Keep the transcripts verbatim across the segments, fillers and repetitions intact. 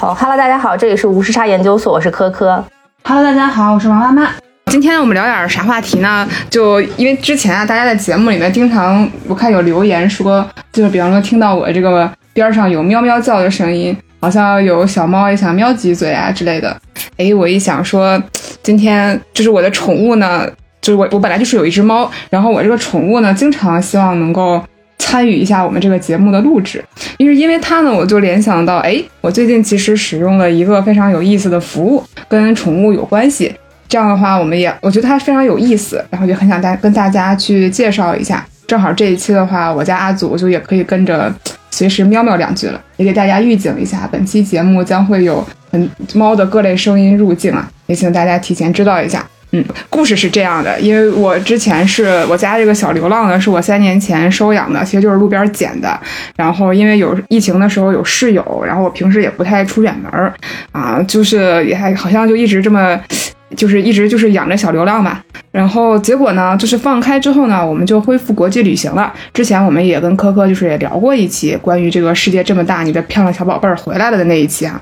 好 ，Hello， 大家好，这里是无时差研究所，我是科科。Hello， 大家好，我是王妈妈。今天我们聊点啥话题呢？就因为之前啊，大家在节目里面经常我看有留言说，就是比方说听到我这个边上有喵喵叫的声音，好像有小猫也想喵几嘴啊之类的。哎，我一想说，今天就是我的宠物呢，就是我我本来就是有一只猫，然后我这个宠物呢，经常希望能够参与一下我们这个节目的录制。于是因为它呢，我就联想到，哎，我最近其实使用了一个非常有意思的服务，跟宠物有关系。这样的话，我们也我觉得它非常有意思，然后就很想大跟大家去介绍一下。正好这一期的话，我家阿祖就也可以跟着随时喵喵两句了，也给大家预警一下，本期节目将会有很猫的各类声音入境啊，也请大家提前知道一下。嗯，故事是这样的，因为我之前是我家这个小流浪呢，是我三年前收养的，其实就是路边捡的。然后因为有疫情的时候有室友，然后我平时也不太出远门啊，就是也还好像就一直这么。就是一直就是养着小流浪吧，然后结果呢，就是放开之后呢，我们就恢复国际旅行了。之前我们也跟科科就是也聊过一期关于这个世界这么大，你的漂亮小宝贝儿回来了的那一期啊，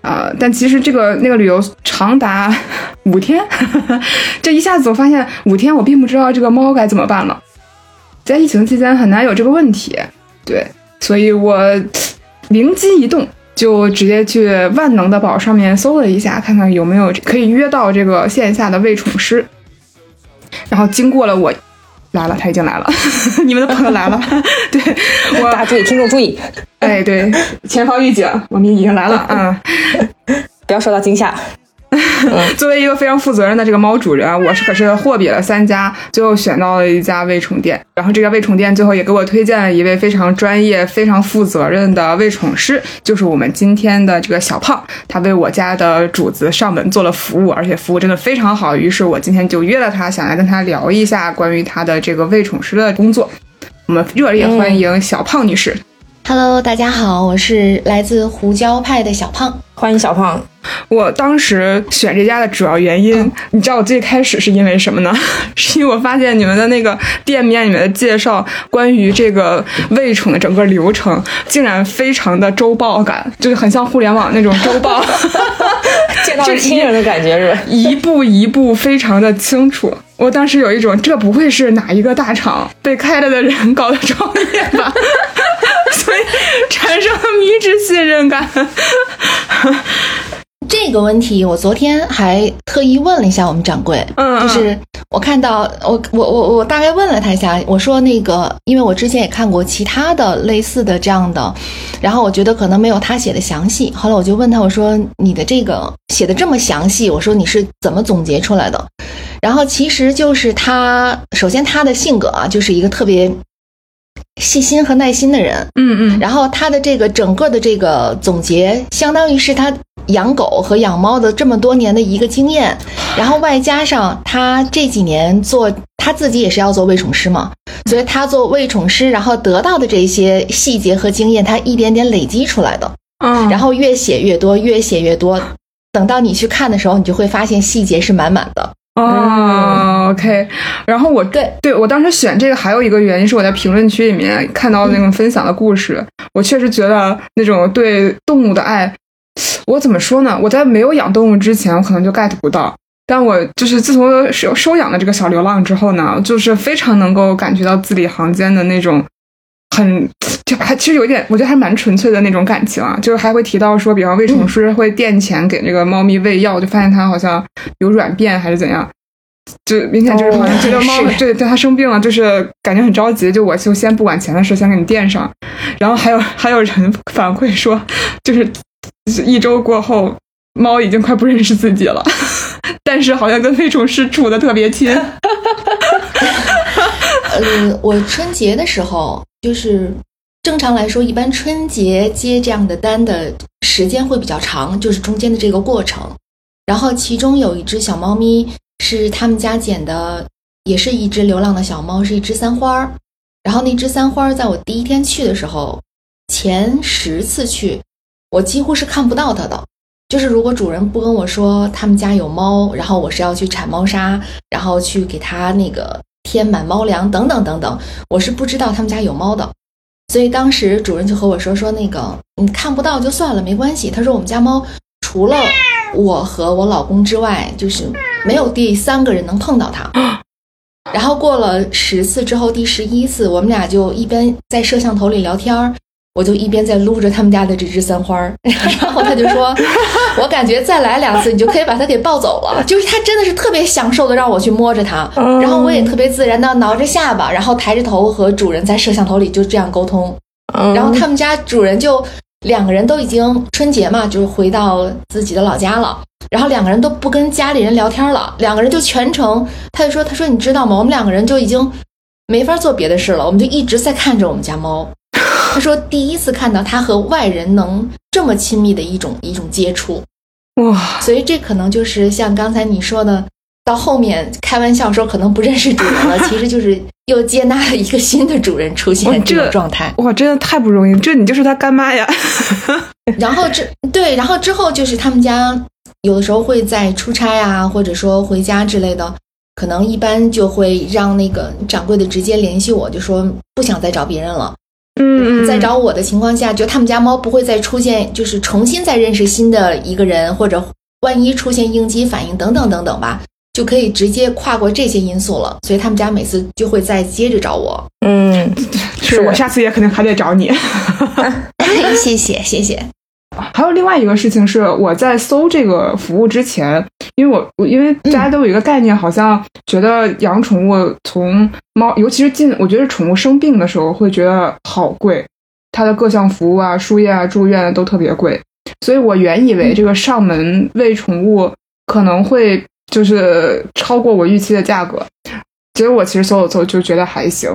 啊、呃，但其实这个那个旅游长达五天，呵呵这一下子我发现五天我并不知道这个猫该怎么办了，在疫情期间很难有这个问题，对，所以我灵机一动。就直接去万能的宝上面搜了一下，看看有没有可以约到这个线下的喂宠师。然后经过了我来了，他已经来了，你们的朋友来了。对，我大家注意，听众注意，哎，对，前方预警，我们已经来了，嗯，不要受到惊吓。作为一个非常负责任的这个猫主人，我是可是货比了三家，最后选到了一家喂宠店。然后这个喂宠店最后也给我推荐了一位非常专业、非常负责任的喂宠师，就是我们今天的这个小胖，他为我家的主子上门做了服务，而且服务真的非常好。于是我今天就约了他，想来跟他聊一下关于他的这个喂宠师的工作。我们热烈欢迎小胖女士。嗯Hello， 大家好，我是来自胡椒派的小胖，欢迎小胖。我当时选这家的主要原因，嗯、你知道我最开始是因为什么呢？是因为我发现你们的那个店面里面的介绍，关于这个喂宠的整个流程，竟然非常的周报感，就是很像互联网那种周报，见到亲人的感觉是吧？一步一步非常的清楚。我当时有一种，这不会是哪一个大厂被开了的人搞的创业吧？所以产生了迷之信任感。这个问题我昨天还特意问了一下我们掌柜，嗯，就是我看到我我我我大概问了他一下，我说那个，因为我之前也看过其他的类似的这样的，然后我觉得可能没有他写的详细。后来我就问他，我说你的这个写的这么详细，我说你是怎么总结出来的？然后其实就是他，首先他的性格啊，就是一个特别细心和耐心的人，嗯嗯，然后他的这个整个的这个总结，相当于是他养狗和养猫的这么多年的一个经验，然后外加上他这几年做，他自己也是要做喂宠师嘛，所以他做喂宠师，然后得到的这些细节和经验，他一点点累积出来的，嗯，然后越写越多，越写越多，等到你去看的时候，你就会发现细节是满满的。哦、oh, OK， 然后我对对我当时选这个还有一个原因是我在评论区里面看到那种分享的故事、嗯、我确实觉得那种对动物的爱，我怎么说呢，我在没有养动物之前我可能就 get 不到，但我就是自从收养了这个小流浪之后呢，就是非常能够感觉到字里行间的那种很就还其实有一点，我觉得还蛮纯粹的那种感情啊，就是还会提到说，比方喂宠师会垫钱给这个猫咪喂药，就发现它好像有软便还是怎样，就明显就是好像这个猫、哦、对对它生病了，就是感觉很着急，就我就先不管钱的事，先给你垫上。然后还有还有人反馈说，就是一周过后，猫已经快不认识自己了，但是好像跟喂宠师处的特别亲。呃，我春节的时候就是。正常来说，一般春节接这样的单的时间会比较长，就是中间的这个过程。然后其中有一只小猫咪是他们家捡的，也是一只流浪的小猫，是一只三花儿。然后那只三花儿在我第一天去的时候，前十次去，我几乎是看不到它的。就是如果主人不跟我说他们家有猫，然后我是要去铲猫砂，然后去给它那个添满猫粮等等等等，我是不知道他们家有猫的。所以当时主任就和我说说那个你看不到就算了，没关系。他说我们家猫除了我和我老公之外，就是没有第三个人能碰到它。然后过了十次之后，第十一次我们俩就一边在摄像头里聊天，我就一边在撸着他们家的这只三花，然后他就说我感觉再来两次你就可以把它给抱走了，就是他真的是特别享受的让我去摸着它，然后我也特别自然的挠着下巴，然后抬着头和主人在摄像头里就这样沟通。然后他们家主人就两个人都已经春节嘛，就是回到自己的老家了，然后两个人都不跟家里人聊天了，两个人就全程，他就说他说你知道吗，我们两个人就已经没法做别的事了，我们就一直在看着我们家猫。他说第一次看到他和外人能这么亲密的一种一种接触。哇，所以这可能就是像刚才你说的，到后面开玩笑说可能不认识主人了，其实就是又接纳了一个新的主人出现这种状态。哇，真的太不容易，这你就是他干妈呀。然后这对，然后之后就是他们家有的时候会在出差啊，或者说回家之类的，可能一般就会让那个掌柜的直接联系我，就说不想再找别人了。嗯，在找我的情况下，就他们家猫不会再出现，就是重新再认识新的一个人，或者万一出现应激反应等等等等吧。就可以直接跨过这些因素了，所以他们家每次就会再接着找我。嗯，是我下次也肯定还得找你。谢谢谢谢。还有另外一个事情是，我在搜这个服务之前，因为我因为大家都有一个概念，嗯、好像觉得养宠物从猫，尤其是进，我觉得宠物生病的时候会觉得好贵，它的各项服务啊、输液啊、住院都特别贵，所以我原以为这个上门喂宠物可能会。就是超过我预期的价格，结果我其实搜了搜就觉得还行，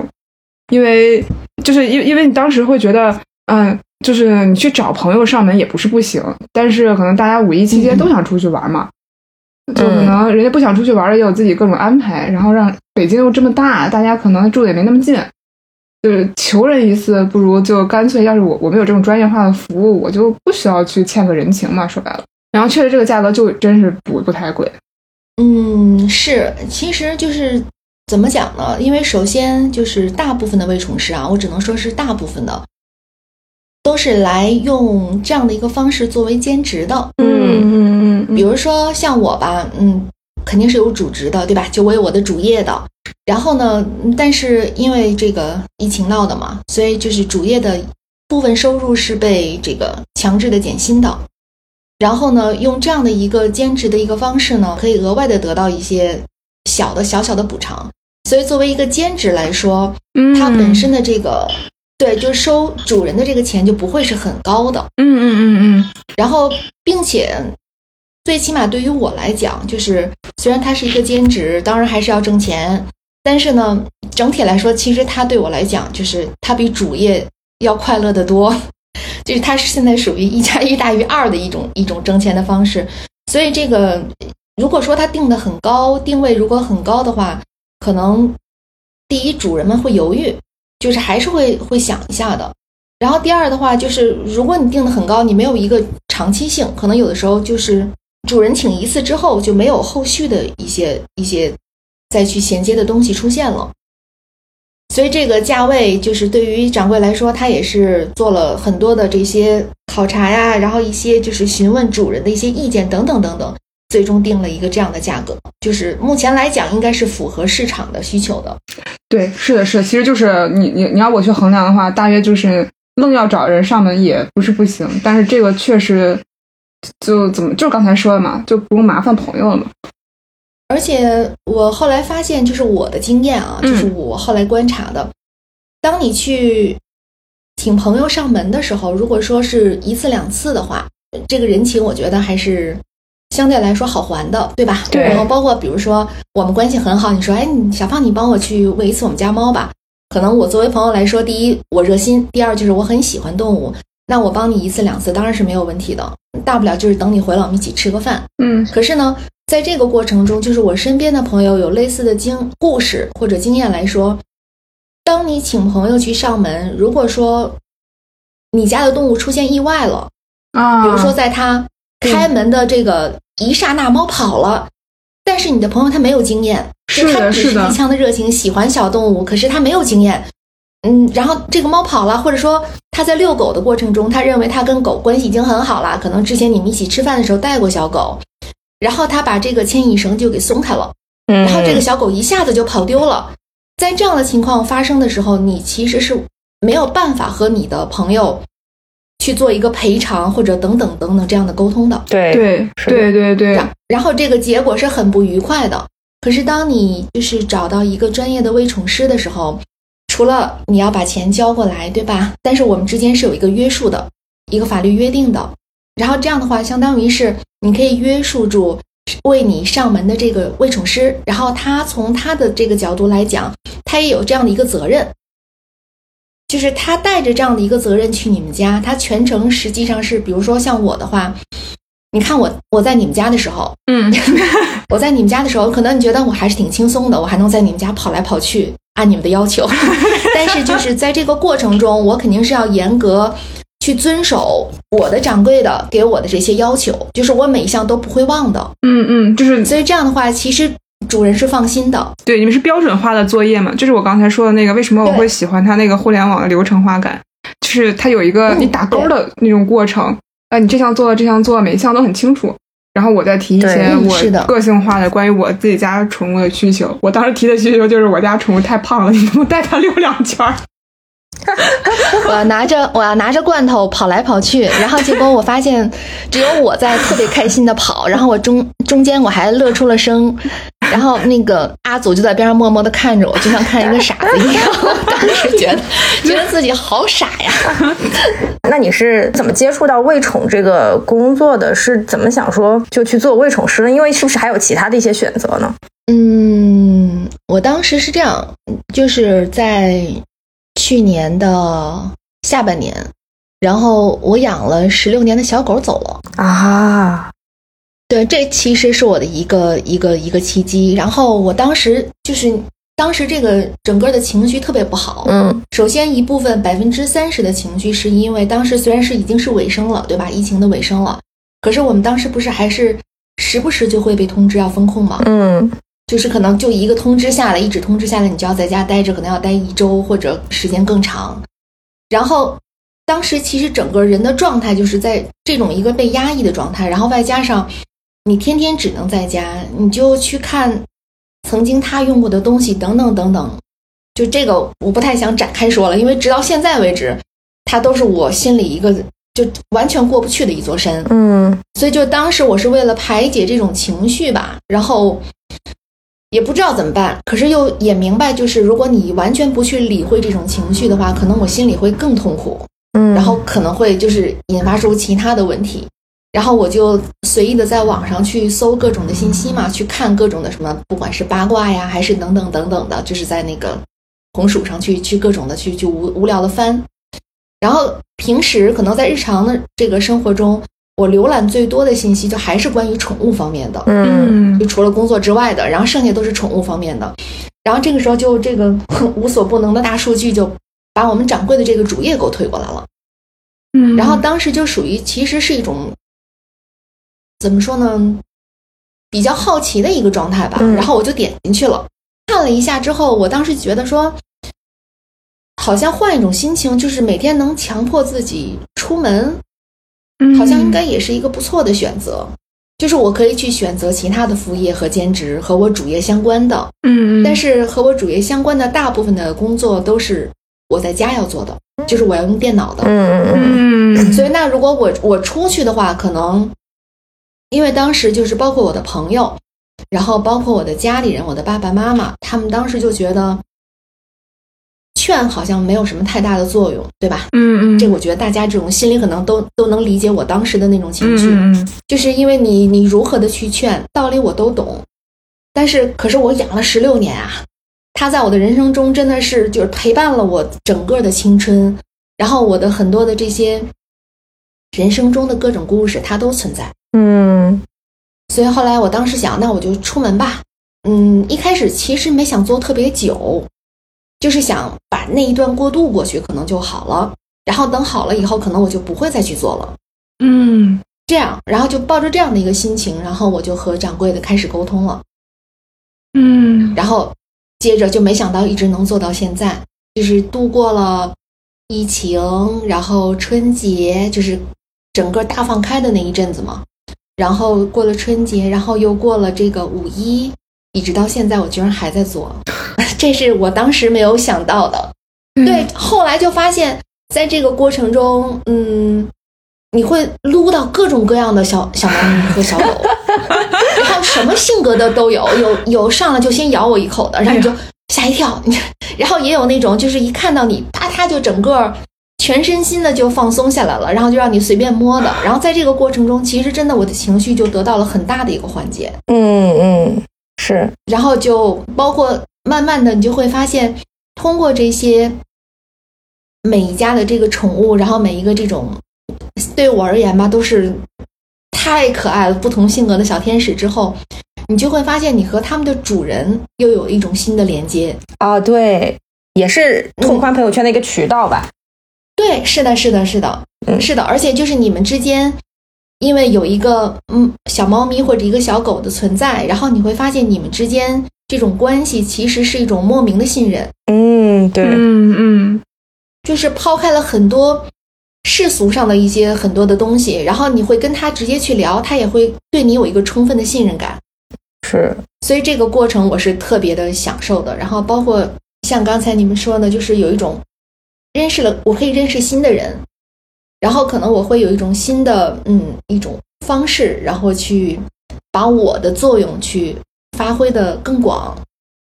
因为就是因因为你当时会觉得，嗯，就是你去找朋友上门也不是不行，但是可能大家五一期间都想出去玩嘛，嗯、就可能人家不想出去玩了，也有自己各种安排，然后让北京又这么大，大家可能住的也没那么近，就是求人一次不如就干脆，要是我我们有这种专业化的服务，我就不需要去欠个人情嘛，说白了，然后确实这个价格就真是不不太贵。嗯，是，其实就是怎么讲呢？因为首先就是大部分的喂宠师啊，我只能说是大部分的，都是来用这样的一个方式作为兼职的。嗯嗯嗯。比如说像我吧，嗯，肯定是有主职的，对吧？就我有我的主业的。然后呢，但是因为这个疫情闹的嘛，所以就是主业的部分收入是被这个强制的减薪的。然后呢，用这样的一个兼职的一个方式呢，可以额外的得到一些小的小小的补偿。所以作为一个兼职来说，嗯，它本身的这个对，就是收主人的这个钱就不会是很高的。嗯嗯嗯嗯。然后，并且最起码对于我来讲，就是虽然它是一个兼职，当然还是要挣钱，但是呢，整体来说，其实它对我来讲，就是它比主业要快乐得多。就是它是现在属于一加一大于二的一种一种挣钱的方式，所以这个如果说它定的很高，定位如果很高的话，可能第一主人们会犹豫，就是还是会会想一下的。然后第二的话就是，如果你定的很高，你没有一个长期性，可能有的时候就是主人请一次之后就没有后续的一些一些再去衔接的东西出现了。所以这个价位就是对于掌柜来说，他也是做了很多的这些考察呀，然后一些就是询问主人的一些意见等等等等，最终定了一个这样的价格，就是目前来讲应该是符合市场的需求的。对，是的，是的，其实就是你你你要我去衡量的话，大约就是愣要找人上门也不是不行，但是这个确实就怎么就刚才说的嘛，就不用麻烦朋友了嘛。而且我后来发现，就是我的经验啊，就是我后来观察的，当你去请朋友上门的时候，如果说是一次两次的话，这个人情我觉得还是相对来说好还的，对吧？对。然后包括比如说我们关系很好，你说，哎，小胖，你帮我去喂一次我们家猫吧。可能我作为朋友来说，第一我热心，第二就是我很喜欢动物。那我帮你一次两次当然是没有问题的，大不了就是等你回来我们一起吃个饭。嗯，可是呢，在这个过程中，就是我身边的朋友有类似的经故事或者经验来说，当你请朋友去上门，如果说你家的动物出现意外了啊，比如说在他开门的这个一刹那猫跑了，但是你的朋友他没有经验，是的，是的，他只是一腔的热情，喜欢小动物，可是他没有经验。嗯，然后这个猫跑了，或者说他在遛狗的过程中，他认为他跟狗关系已经很好了，可能之前你们一起吃饭的时候带过小狗，然后他把这个牵引绳就给松开了，然后这个小狗一下子就跑丢了。在这样的情况发生的时候，你其实是没有办法和你的朋友去做一个赔偿或者等等等等这样的沟通的。对对对对对。然后这个结果是很不愉快的。可是当你就是找到一个专业的微宠师的时候，除了你要把钱交过来，对吧？但是我们之间是有一个约束的，一个法律约定的。然后这样的话，相当于是你可以约束住为你上门的这个微宠师，然后他从他的这个角度来讲，他也有这样的一个责任，就是他带着这样的一个责任去你们家，他全程实际上是，比如说像我的话，你看我我在你们家的时候，嗯，我在你们家的时候，可能你觉得我还是挺轻松的，我还能在你们家跑来跑去，按你们的要求，但是就是在这个过程中，我肯定是要严格去遵守我的掌柜的给我的这些要求，就是我每一项都不会忘的。嗯嗯，就是所以这样的话，其实主人是放心的。对，你们是标准化的作业嘛？就是我刚才说的那个，为什么我会喜欢它那个互联网的流程化感？就是它有一个你打勾的那种过程，啊、嗯，你这项做了，这项做了，每一项都很清楚。然后我再提一些我个性化的关于我自己家宠物的需求。我当时提的需求就是我家宠物太胖了，你能不能带它溜两圈？我要拿着我要拿着罐头跑来跑去，然后结果我发现只有我在特别开心的跑，然后我中中间我还乐出了声，然后那个阿祖就在边上默默的看着我，就像看一个傻子一样。我当时觉得觉得自己好傻呀。那你是怎么接触到喂宠这个工作的？是怎么想说就去做喂宠师呢？因为是不是还有其他的一些选择呢？嗯，我当时是这样，就是在去年的下半年，然后我养了十六年的小狗走了啊。对，这其实是我的一个一个一个契机。然后我当时就是当时这个整个的情绪特别不好。嗯，首先一部分百分之三十的情绪是因为当时虽然是已经是尾声了，对吧？疫情的尾声了，可是我们当时不是还是时不时就会被通知要封控嘛？嗯。就是可能就一个通知下来，一纸通知下来，你就要在家待着，可能要待一周或者时间更长。然后当时其实整个人的状态就是在这种一个被压抑的状态，然后外加上你天天只能在家，你就去看曾经他用过的东西等等等等。就这个我不太想展开说了，因为直到现在为止，它都是我心里一个就完全过不去的一座山。嗯，所以就当时我是为了排解这种情绪吧，然后也不知道怎么办，可是又也明白，就是如果你完全不去理会这种情绪的话，可能我心里会更痛苦，嗯，然后可能会就是引发出其他的问题。然后我就随意的在网上去搜各种的信息嘛，去看各种的什么，不管是八卦呀，还是等等等等的，就是在那个红薯上去去各种的去去无无聊的翻。然后平时可能在日常的这个生活中，我浏览最多的信息就还是关于宠物方面的，嗯，就除了工作之外的，然后剩下都是宠物方面的。然后这个时候就这个无所不能的大数据就把我们掌柜的这个主页给我推过来了，嗯，然后当时就属于其实是一种怎么说呢，比较好奇的一个状态吧。然后我就点进去了，看了一下之后，我当时觉得说好像换一种心情，就是每天能强迫自己出门好像应该也是一个不错的选择，就是我可以去选择其他的副业和兼职，和我主业相关的。嗯，但是和我主业相关的大部分的工作都是我在家要做的，就是我要用电脑的。嗯嗯，所以那如果我我出去的话，可能因为当时就是包括我的朋友，然后包括我的家里人，我的爸爸妈妈，他们当时就觉得劝好像没有什么太大的作用，对吧？嗯嗯，这我觉得大家这种心里可能都都能理解我当时的那种情绪。嗯嗯，就是因为你你如何的去劝，道理我都懂，但是可是我养了十六年啊，他在我的人生中真的是就是陪伴了我整个的青春，然后我的很多的这些人生中的各种故事，它都存在。嗯，所以后来我当时想，那我就出门吧。嗯，一开始其实没想做特别久。就是想把那一段过渡过去，可能就好了。然后等好了以后，可能我就不会再去做了。嗯，这样，然后就抱着这样的一个心情，然后我就和掌柜的开始沟通了。嗯，然后接着就没想到一直能做到现在，就是度过了疫情，然后春节就是整个大放开的那一阵子嘛，然后过了春节，然后又过了这个五一，一直到现在我居然还在做，这是我当时没有想到的。对，后来就发现在这个过程中，嗯，你会撸到各种各样的小小猫咪和小狗，然后什么性格的都有，有有上来就先咬我一口的，然后你就吓一跳，然后也有那种就是一看到你，啪嗒就整个全身心的就放松下来了，然后就让你随便摸的。然后在这个过程中，其实真的我的情绪就得到了很大的一个缓解。嗯嗯，是。然后就包括慢慢的，你就会发现，通过这些每一家的这个宠物，然后每一个这种对我而言吧，都是太可爱了，不同性格的小天使之后，你就会发现你和他们的主人又有一种新的连接啊、哦，对，也是拓宽朋友圈的一个渠道吧、嗯、对，是的是的是的、嗯、是的，而且就是你们之间因为有一个嗯小猫咪或者一个小狗的存在，然后你会发现你们之间这种关系其实是一种莫名的信任。嗯，对，嗯嗯，就是抛开了很多世俗上的一些很多的东西，然后你会跟他直接去聊，他也会对你有一个充分的信任感。是，所以这个过程我是特别的享受的。然后包括像刚才你们说的，就是有一种认识了，我可以认识新的人，然后可能我会有一种新的嗯一种方式，然后去把我的作用去发挥的更广。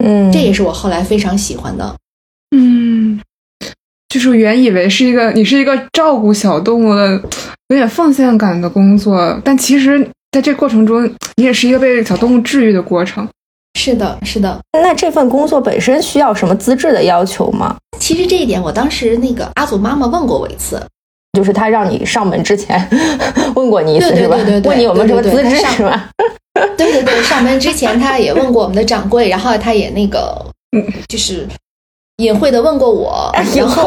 嗯，这也是我后来非常喜欢的。嗯，就是原以为是一个你是一个照顾小动物的有点奉献感的工作，但其实在这过程中你也是一个被小动物治愈的过程。是的是的。那这份工作本身需要什么资质的要求吗？其实这一点我当时那个阿祖妈妈问过我一次，就是她让你上门之前问过你一次，对对对对对，是吧？问你有没有什么资质，是吧？对对对，上门之前她也问过我们的掌柜，然后她也那个就是隐晦的问过我，然后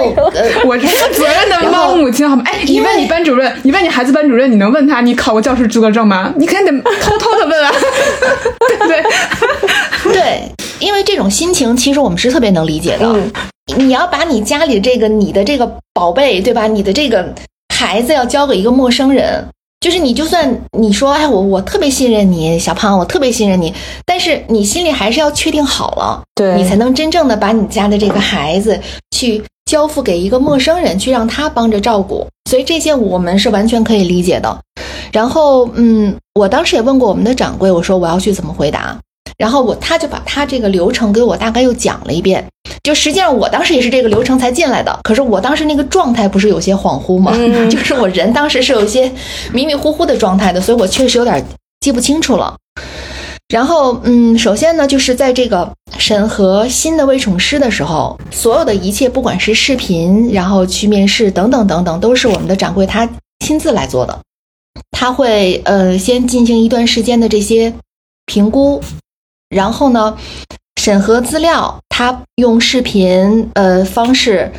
我是负责任的猫母亲，好吗？哎，你问你班主任，你问你孩子班主任，你能问他你考过教师资格证吗？你肯定得偷偷的问啊，对不对？对，因为这种心情其实我们是特别能理解的。嗯、你要把你家里这个你的这个宝贝，对吧？你的这个孩子要交给一个陌生人，就是你就算你说哎我我特别信任你小胖，我特别信任你，但是你心里还是要确定好了。对，你才能真正的把你家的这个孩子去交付给一个陌生人，去让他帮着照顾，所以这些我们是完全可以理解的。然后嗯，我当时也问过我们的掌柜，我说我要去怎么回答，然后我他就把他这个流程给我大概又讲了一遍，就实际上我当时也是这个流程才进来的，可是我当时那个状态不是有些恍惚吗？就是我人当时是有些迷迷糊糊的状态的，所以我确实有点记不清楚了。然后嗯，首先呢就是在这个审核新的喂宠师的时候，所有的一切不管是视频然后去面试等等等等，都是我们的掌柜他亲自来做的。他会呃先进行一段时间的这些评估，然后呢审核资料，他用视频呃方式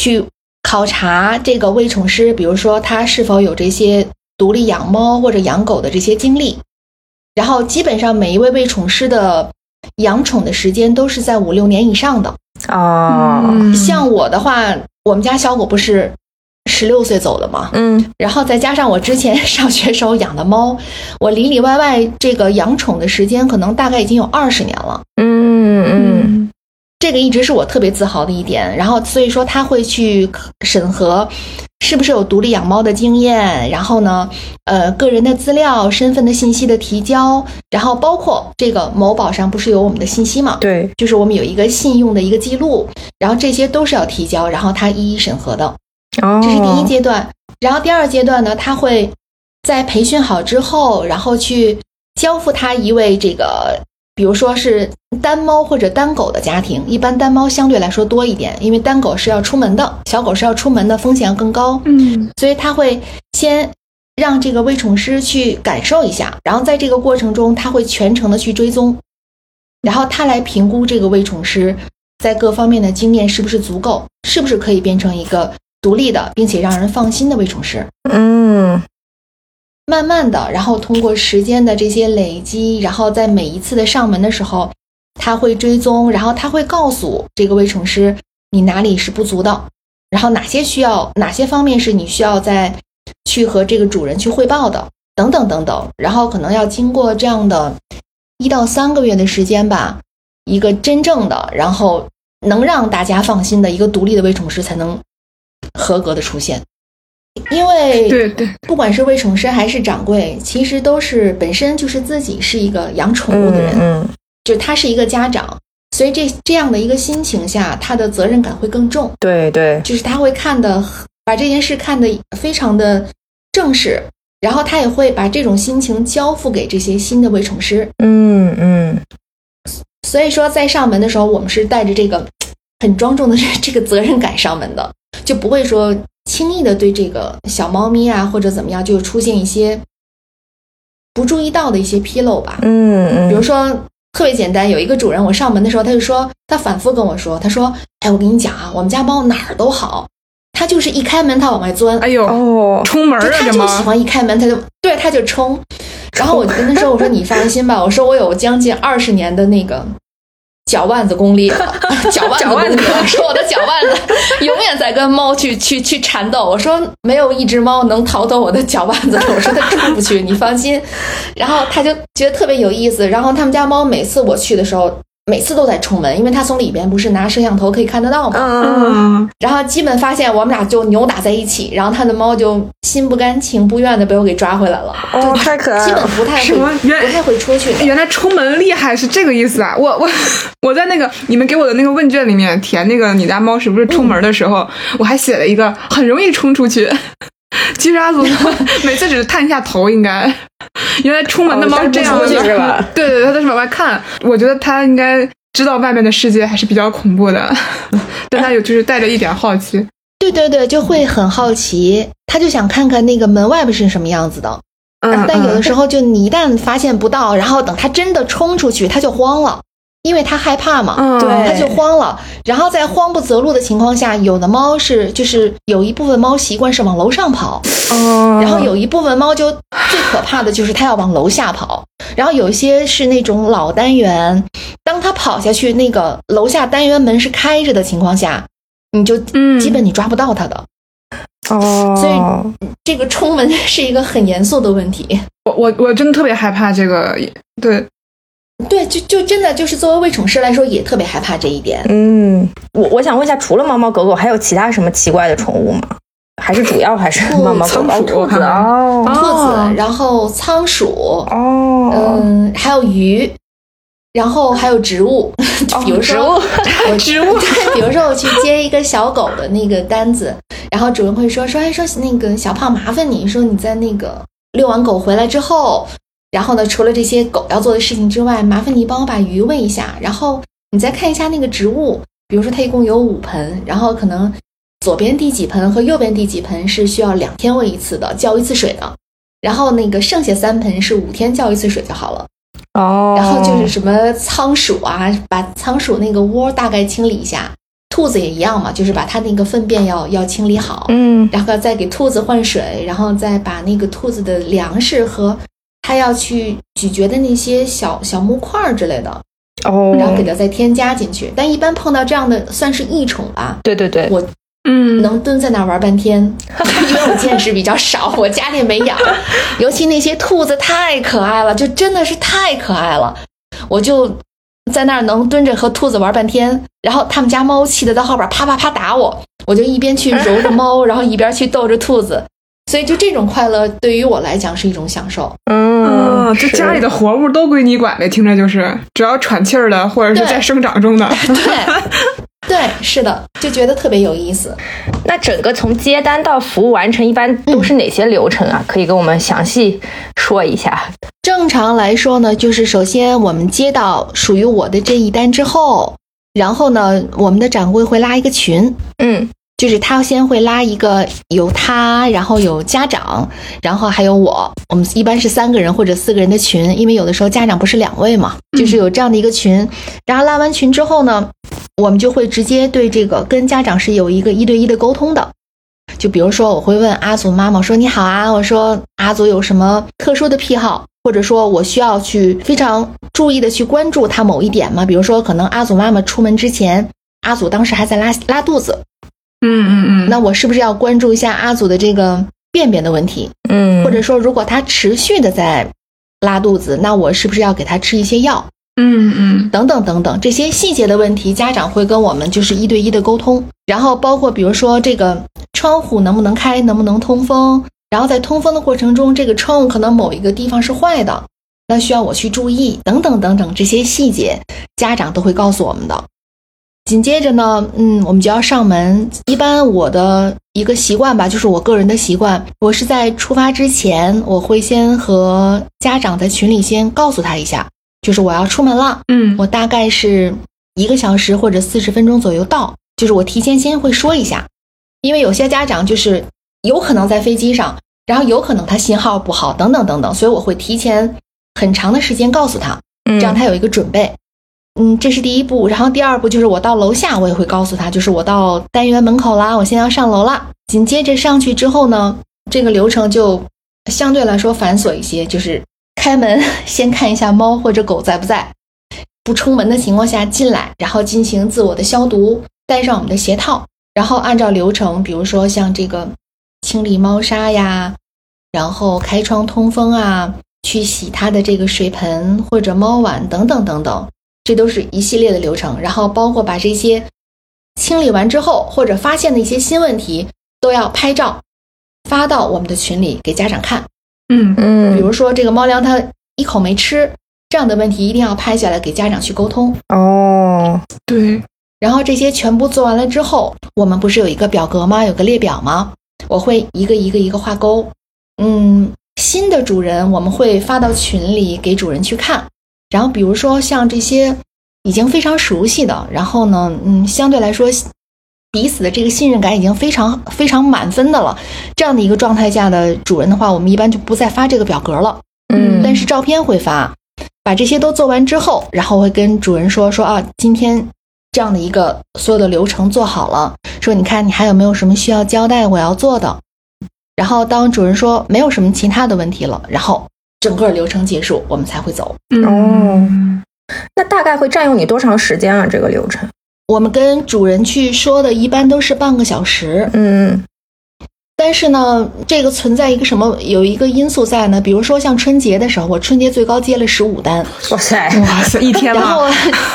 去考察这个喂宠师，比如说他是否有这些独立养猫或者养狗的这些经历。然后基本上每一位喂宠师的养宠的时间都是在五六年以上的啊、嗯。像我的话，我们家小狗不是十六岁走的嘛，嗯，然后再加上我之前上学时候养的猫，我里里外外这个养宠的时间可能大概已经有二十年了。嗯嗯，这个一直是我特别自豪的一点。然后所以说他会去审核是不是有独立养猫的经验，然后呢呃个人的资料身份的信息的提交，然后包括这个某宝上不是有我们的信息嘛，对，就是我们有一个信用的一个记录，然后这些都是要提交，然后他一一审核的。这是第一阶段。然后第二阶段呢，他会在培训好之后，然后去交付他一位这个比如说是单猫或者单狗的家庭，一般单猫相对来说多一点，因为单狗是要出门的，小狗是要出门的，风险更高。嗯，所以他会先让这个喂宠师去感受一下，然后在这个过程中他会全程的去追踪，然后他来评估这个喂宠师在各方面的经验是不是足够，是不是可以变成一个独立的并且让人放心的喂宠师。嗯，慢慢的，然后通过时间的这些累积，然后在每一次的上门的时候他会追踪，然后他会告诉这个喂宠师你哪里是不足的，然后哪些需要哪些方面是你需要再去和这个主人去汇报的等等等等，然后可能要经过这样的一到三个月的时间吧，一个真正的然后能让大家放心的一个独立的喂宠师才能合格的出现。因为不管是喂宠师还是掌柜，其实都是本身就是自己是一个养宠物的人，嗯嗯，就他是一个家长，所以这这样的一个心情下，他的责任感会更重。对对，就是他会看的把这件事看得非常的正式，然后他也会把这种心情交付给这些新的喂宠师。嗯嗯，所以说在上门的时候，我们是带着这个很庄重的这个责任感上门的，就不会说轻易的对这个小猫咪啊或者怎么样就出现一些不注意到的一些纰漏吧。嗯嗯，比如说特别简单，有一个主人我上门的时候他就说，他反复跟我说，他说哎我跟你讲啊，我们家猫哪儿都好，他就是一开门他往外钻，哎呦冲门了，他就喜欢一开门他就对他就冲，然后我就跟他说，我说你放心吧，我说我有将近二十年的那个脚腕子功力了，脚腕子功力了，说我的脚腕子永远在跟猫去去去缠斗，我说没有一只猫能逃脱我的脚腕子，我说它出不去，你放心。然后他就觉得特别有意思，然后他们家猫每次我去的时候，每次都在冲门，因为它从里边不是拿摄像头可以看得到嘛，嗯，然后基本发现我们俩就扭打在一起，然后他的猫就心不甘情不愿的被我给抓回来了。哦，太可爱了，基本不太会不太会出去的。原来冲门厉害是这个意思啊！我我我在那个你们给我的那个问卷里面填那个你家猫是不是冲门的时候，嗯，我还写了一个很容易冲出去。其实阿祖每次只是探一下头，应该原来出门的猫是这样的，哦，是吧？对对，它都是往外看。我觉得它应该知道外面的世界还是比较恐怖的，但它有就是带着一点好奇。对对对，就会很好奇，它就想看看那个门外边是什么样子的。嗯，但有的时候就你一旦发现不到，然后等它真的冲出去，它就慌了，因为它害怕嘛，对，它就慌了。然后在慌不择路的情况下，有的猫是就是有一部分猫习惯是往楼上跑，嗯，然后有一部分猫就最可怕的就是它要往楼下跑。然后有一些是那种老单元，当它跑下去，那个楼下单元门是开着的情况下，你就基本你抓不到它的。哦，嗯，所以这个冲门是一个很严肃的问题。我我我真的特别害怕这个，对。对，就就真的就是作为喂宠师来说，也特别害怕这一点。嗯，我我想问一下，除了猫猫狗狗，还有其他什么奇怪的宠物吗？还是主要还是猫猫狗狗？兔子哦，兔子，然后仓鼠哦，嗯，还有鱼，然后还有植物，哦，比如说植物，植物比如说我去接一个小狗的那个单子，然后主人会说说哎说那个小胖麻烦你说你在那个遛完狗回来之后。然后呢，除了这些狗要做的事情之外，麻烦你帮我把鱼喂一下，然后你再看一下那个植物，比如说它一共有五盆，然后可能左边第几盆和右边第几盆是需要两天喂一次的，浇一次水的，然后那个剩下三盆是五天浇一次水就好了。哦，然后就是什么仓鼠啊，把仓鼠那个窝大概清理一下，兔子也一样嘛，就是把它那个粪便要要清理好，嗯，然后再给兔子换水，然后再把那个兔子的粮食和他要去咀嚼的那些小小木块之类的，哦，然后给它再添加进去。但一般碰到这样的算是异宠吧。对对对，我嗯能蹲在那玩半天，因为我见识比较少，我家里没养，尤其那些兔子太可爱了，就真的是太可爱了，我就在那儿能蹲着和兔子玩半天。然后他们家猫气得到后边啪啪啪打我，我就一边去揉着猫，然后一边去逗着兔子。所以就这种快乐对于我来讲是一种享受。嗯，这家里的活物都归你管呗，听着就是只要喘气儿的或者是在生长中的。对 对, 对，是的，就觉得特别有意思。那整个从接单到服务完成一般都是哪些流程啊？嗯，可以跟我们详细说一下。正常来说呢，就是首先我们接到属于我的这一单之后，然后呢我们的掌柜会拉一个群。嗯，就是他先会拉一个有他，然后有家长，然后还有我，我们一般是三个人或者四个人的群，因为有的时候家长不是两位嘛，就是有这样的一个群。然后拉完群之后呢，我们就会直接对这个跟家长是有一个一对一的沟通的。就比如说我会问阿祖妈妈说你好啊，我说阿祖有什么特殊的癖好，或者说我需要去非常注意的去关注他某一点嘛，比如说可能阿祖妈妈出门之前阿祖当时还在拉拉肚子。嗯嗯嗯。那我是不是要关注一下阿祖的这个便便的问题？嗯。或者说，如果他持续的在拉肚子，那我是不是要给他吃一些药？嗯嗯。等等等等，这些细节的问题，家长会跟我们就是一对一的沟通。然后包括比如说这个窗户能不能开，能不能通风，然后在通风的过程中，这个窗户可能某一个地方是坏的，那需要我去注意，等等等等，这些细节家长都会告诉我们的。紧接着呢，嗯，我们就要上门。一般我的一个习惯吧，就是我个人的习惯，我是在出发之前，我会先和家长在群里先告诉他一下，就是我要出门了，嗯，我大概是一个小时或者四十分钟左右到，就是我提前先会说一下。因为有些家长就是有可能在飞机上，然后有可能他信号不好，等等等等，所以我会提前很长的时间告诉他，这样他有一个准备。嗯，这是第一步。然后第二步就是我到楼下，我也会告诉他，就是我到单元门口啦，我现在要上楼啦。紧接着上去之后呢，这个流程就相对来说繁琐一些，就是开门先看一下猫或者狗在不在，不出门的情况下进来，然后进行自我的消毒，戴上我们的鞋套，然后按照流程，比如说像这个清理猫砂呀，然后开窗通风啊，去洗它的这个水盆或者猫碗等等等等，这都是一系列的流程。然后包括把这些清理完之后或者发现的一些新问题都要拍照发到我们的群里给家长看。嗯嗯，比如说这个猫粮它一口没吃，这样的问题一定要拍下来给家长去沟通。哦，对。然后这些全部做完了之后，我们不是有一个表格吗？有个列表吗？我会一个一个一个画勾。嗯，新的主人我们会发到群里给主人去看，然后比如说像这些已经非常熟悉的，然后呢，嗯，相对来说彼此的这个信任感已经非常非常满分的了，这样的一个状态下的主人的话，我们一般就不再发这个表格了。嗯，但是照片会发。把这些都做完之后，然后会跟主人说说啊，今天这样的一个所有的流程做好了，说你看你还有没有什么需要交代我要做的。然后当主人说没有什么其他的问题了，然后整个流程结束我们才会走。哦，那大概会占用你多长时间啊？这个流程我们跟主人去说的一般都是半个小时。嗯，但是呢这个存在一个什么有一个因素在呢，比如说像春节的时候，我春节最高接了十五单。哇塞哇塞，一天了。然后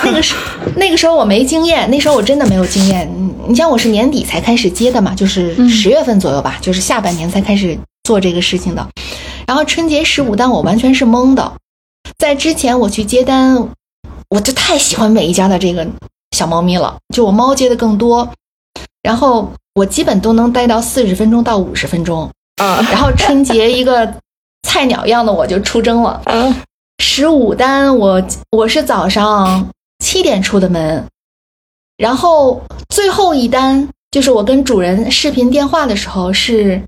那个时那个时候我没经验，那时候我真的没有经验。你像我是年底才开始接的嘛，就是十月份左右吧、嗯、就是下半年才开始做这个事情的。然后春节十五单我完全是懵的，在之前我去接单，我就太喜欢每一家的这个小猫咪了，就我猫接的更多，然后我基本都能待到四十分钟到五十分钟啊、嗯。然后春节一个菜鸟样的我就出征了。嗯，十五单我我是早上七点出的门，然后最后一单就是我跟主人视频电话的时候是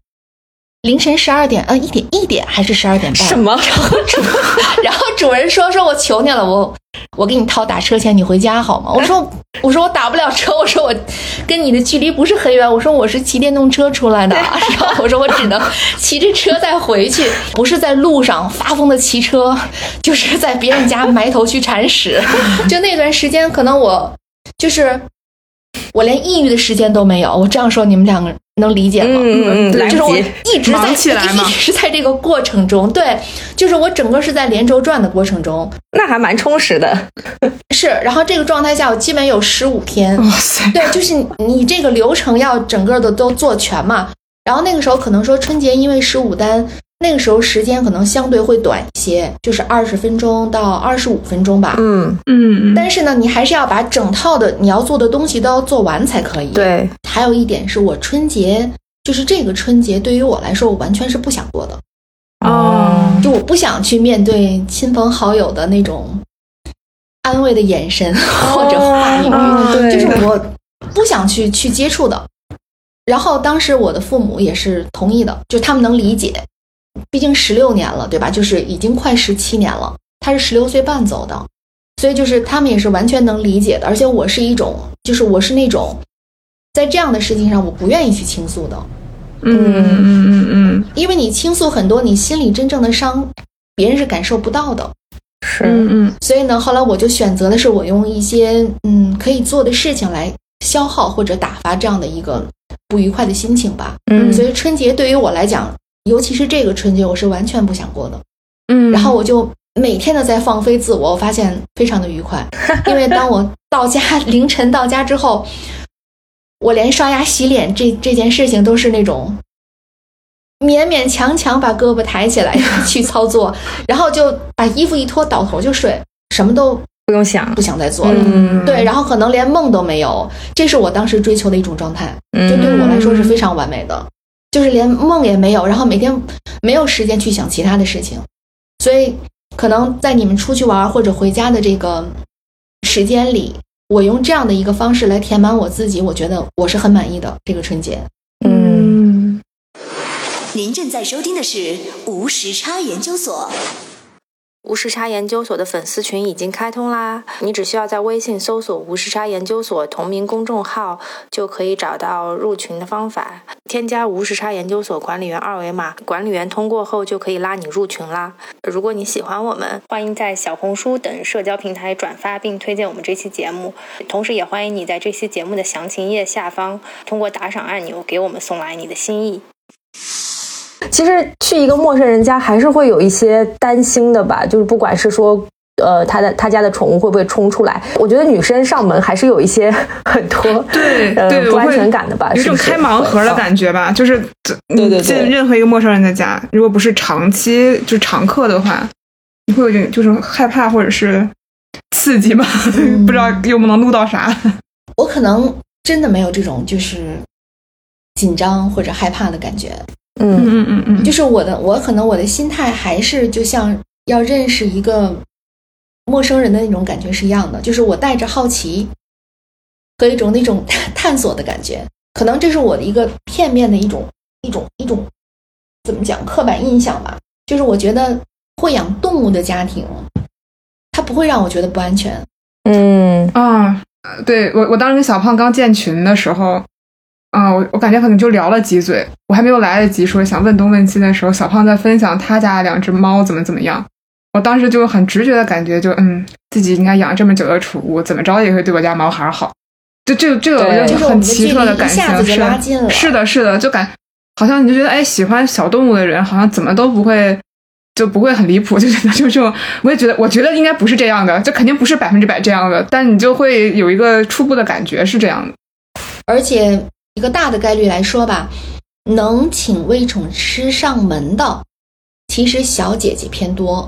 凌晨十二点，呃，一点一点还是十二点半？什么？然后主，然后主人说：“说我求你了，我我给你掏打车钱，你回家好吗？”我说：“我说我打不了车，我说我跟你的距离不是很远，我说我是骑电动车出来的，然后我说我只能骑着车再回去，不是在路上发疯的骑车，就是在别人家埋头去铲屎。就那段时间，可能我就是。”我连抑郁的时间都没有，我这样说你们两个能理解吗？嗯嗯，就是我一直在一直在这个过程中，对，就是我整个是在连轴转的过程中，那还蛮充实的。是，然后这个状态下我基本有十五天，哇塞，对，就是你这个流程要整个的都做全嘛。然后那个时候可能说春节因为十五单，那个时候时间可能相对会短一些，就是二十分钟到二十五分钟吧。嗯嗯。但是呢，你还是要把整套的你要做的东西都要做完才可以。对。还有一点是我春节，就是这个春节对于我来说，我完全是不想过的。哦。就我不想去面对亲朋好友的那种安慰的眼神、哦、或者话语、哦，就是我不想去去接触的。然后当时我的父母也是同意的，就他们能理解。毕竟十六年了，对吧？就是已经快十七年了。他是十六岁半走的，所以就是他们也是完全能理解的。而且我是一种，就是我是那种，在这样的事情上我不愿意去倾诉的。嗯嗯嗯嗯，因为你倾诉很多，你心里真正的伤，别人是感受不到的。是，嗯嗯。所以呢，后来我就选择的是我用一些嗯可以做的事情来消耗或者打发这样的一个不愉快的心情吧。嗯，所以春节对于我来讲，尤其是这个春节，我是完全不想过的。嗯，然后我就每天的在放飞自我，我发现非常的愉快，因为当我到家凌晨到家之后，我连刷牙洗脸这这件事情都是那种勉勉强强把胳膊抬起来去操作，然后就把衣服一脱倒头就睡，什么都不用想，不想再做了。嗯，对，然后可能连梦都没有，这是我当时追求的一种状态，就对我来说是非常完美的，嗯，就是连梦也没有，然后每天没有时间去想其他的事情。所以可能在你们出去玩或者回家的这个时间里，我用这样的一个方式来填满我自己，我觉得我是很满意的这个春节。嗯，您正在收听的是无时差研究所。无时差研究所的粉丝群已经开通啦，你只需要在微信搜索无时差研究所同名公众号，就可以找到入群的方法，添加无时差研究所管理员二维码，管理员通过后就可以拉你入群啦。如果你喜欢我们，欢迎在小红书等社交平台转发并推荐我们这期节目，同时也欢迎你在这期节目的详情页下方通过打赏按钮给我们送来你的心意。其实去一个陌生人家还是会有一些担心的吧，就是不管是说呃他的他家的宠物会不会冲出来，我觉得女生上门还是有一些很多对对、呃、不安全感的吧，有种开盲盒的感觉吧，是是就是你进任何一个陌生人的家，对对对，如果不是长期就是常客的话，你会有点就是害怕或者是刺激吧，嗯，不知道又不能录到啥。我可能真的没有这种就是紧张或者害怕的感觉。嗯嗯嗯嗯，就是我的我可能我的心态还是就像要认识一个陌生人的那种感觉是一样的，就是我带着好奇和一种那种探索的感觉，可能这是我的一个片面的一种一种一种怎么讲刻板印象吧，就是我觉得会养动物的家庭，它不会让我觉得不安全。嗯啊，对，我我当时跟小胖刚建群的时候。啊、嗯，我我感觉可能就聊了几嘴，我还没有来得及说想问东问西的时候，小胖在分享他家两只猫怎么怎么样，我当时就很直觉的感觉就，就嗯，自己应该养这么久的宠物，怎么着也会对我家毛孩好，就这这个我就很奇特的感情，就是我们的距离一下子就拉近了，是的，是的，就感好像你就觉得哎，喜欢小动物的人好像怎么都不会就不会很离谱，就觉得就这种，我也觉得我觉得应该不是这样的，就肯定不是百分之百这样的，但你就会有一个初步的感觉是这样的，而且。一个大的概率来说吧，能请喂宠师上门的其实小姐姐偏多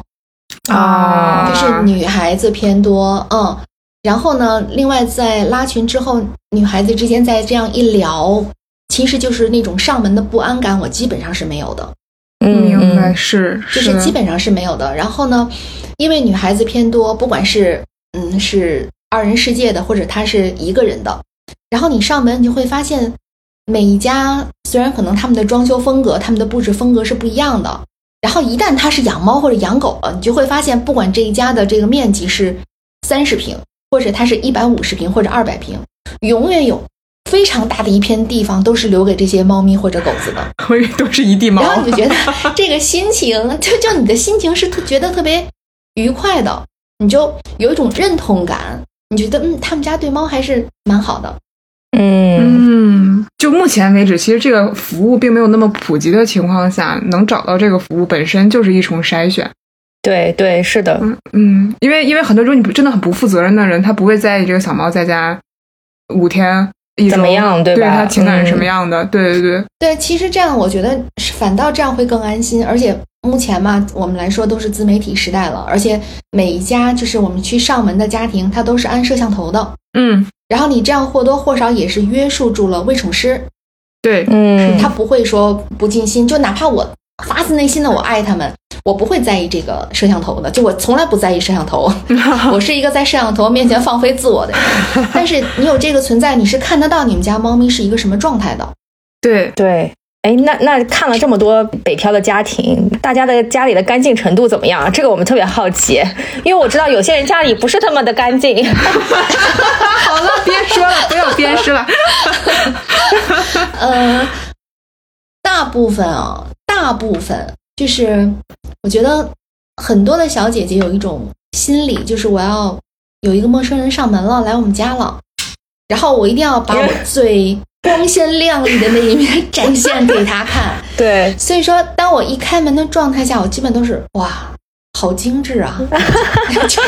啊，就是女孩子偏多。嗯，然后呢另外在拉群之后，女孩子之间在这样一聊，其实就是那种上门的不安感我基本上是没有的。嗯，应该是就是基本上是没有的。然后呢因为女孩子偏多，不管是嗯是二人世界的或者她是一个人的，然后你上门你就会发现每一家虽然可能他们的装修风格他们的布置风格是不一样的，然后一旦他是养猫或者养狗了，你就会发现不管这一家的这个面积是三十平或者它是一百五十平或者二百平，永远有非常大的一片地方都是留给这些猫咪或者狗子的，我也都是一地猫，然后你就觉得这个心情就就你的心情是觉得特别愉快的，你就有一种认同感，你觉得嗯他们家对猫还是蛮好的。嗯，就目前为止其实这个服务并没有那么普及的情况下，能找到这个服务本身就是一重筛选。对对，是的。嗯，因为因为很多时候你真的很不负责任的人，他不会在意这个小猫在家五天一周怎么样，对吧，对他情感是什么样的、嗯、对对对对，其实这样我觉得反倒这样会更安心。而且目前嘛我们来说都是自媒体时代了，而且每一家就是我们去上门的家庭它都是按摄像头的。嗯，然后你这样或多或少也是约束住了喂宠师。对，嗯，他不会说不尽心，就哪怕我发自内心的我爱他们，我不会在意这个摄像头的，就我从来不在意摄像头我是一个在摄像头面前放飞自我的人但是你有这个存在，你是看得到你们家猫咪是一个什么状态的。对对，哎，那那看了这么多北漂的家庭，大家的家里的干净程度怎么样？这个我们特别好奇，因为我知道有些人家里不是那么的干净。好了，别说了，不要鞭尸了。呃，大部分啊，大部分就是我觉得很多的小姐姐有一种心理，就是我要有一个陌生人上门了，来我们家了，然后我一定要把我最光鲜亮丽的那一面展现给他看。对，所以说当我一开门的状态下，我基本都是哇好精致啊就,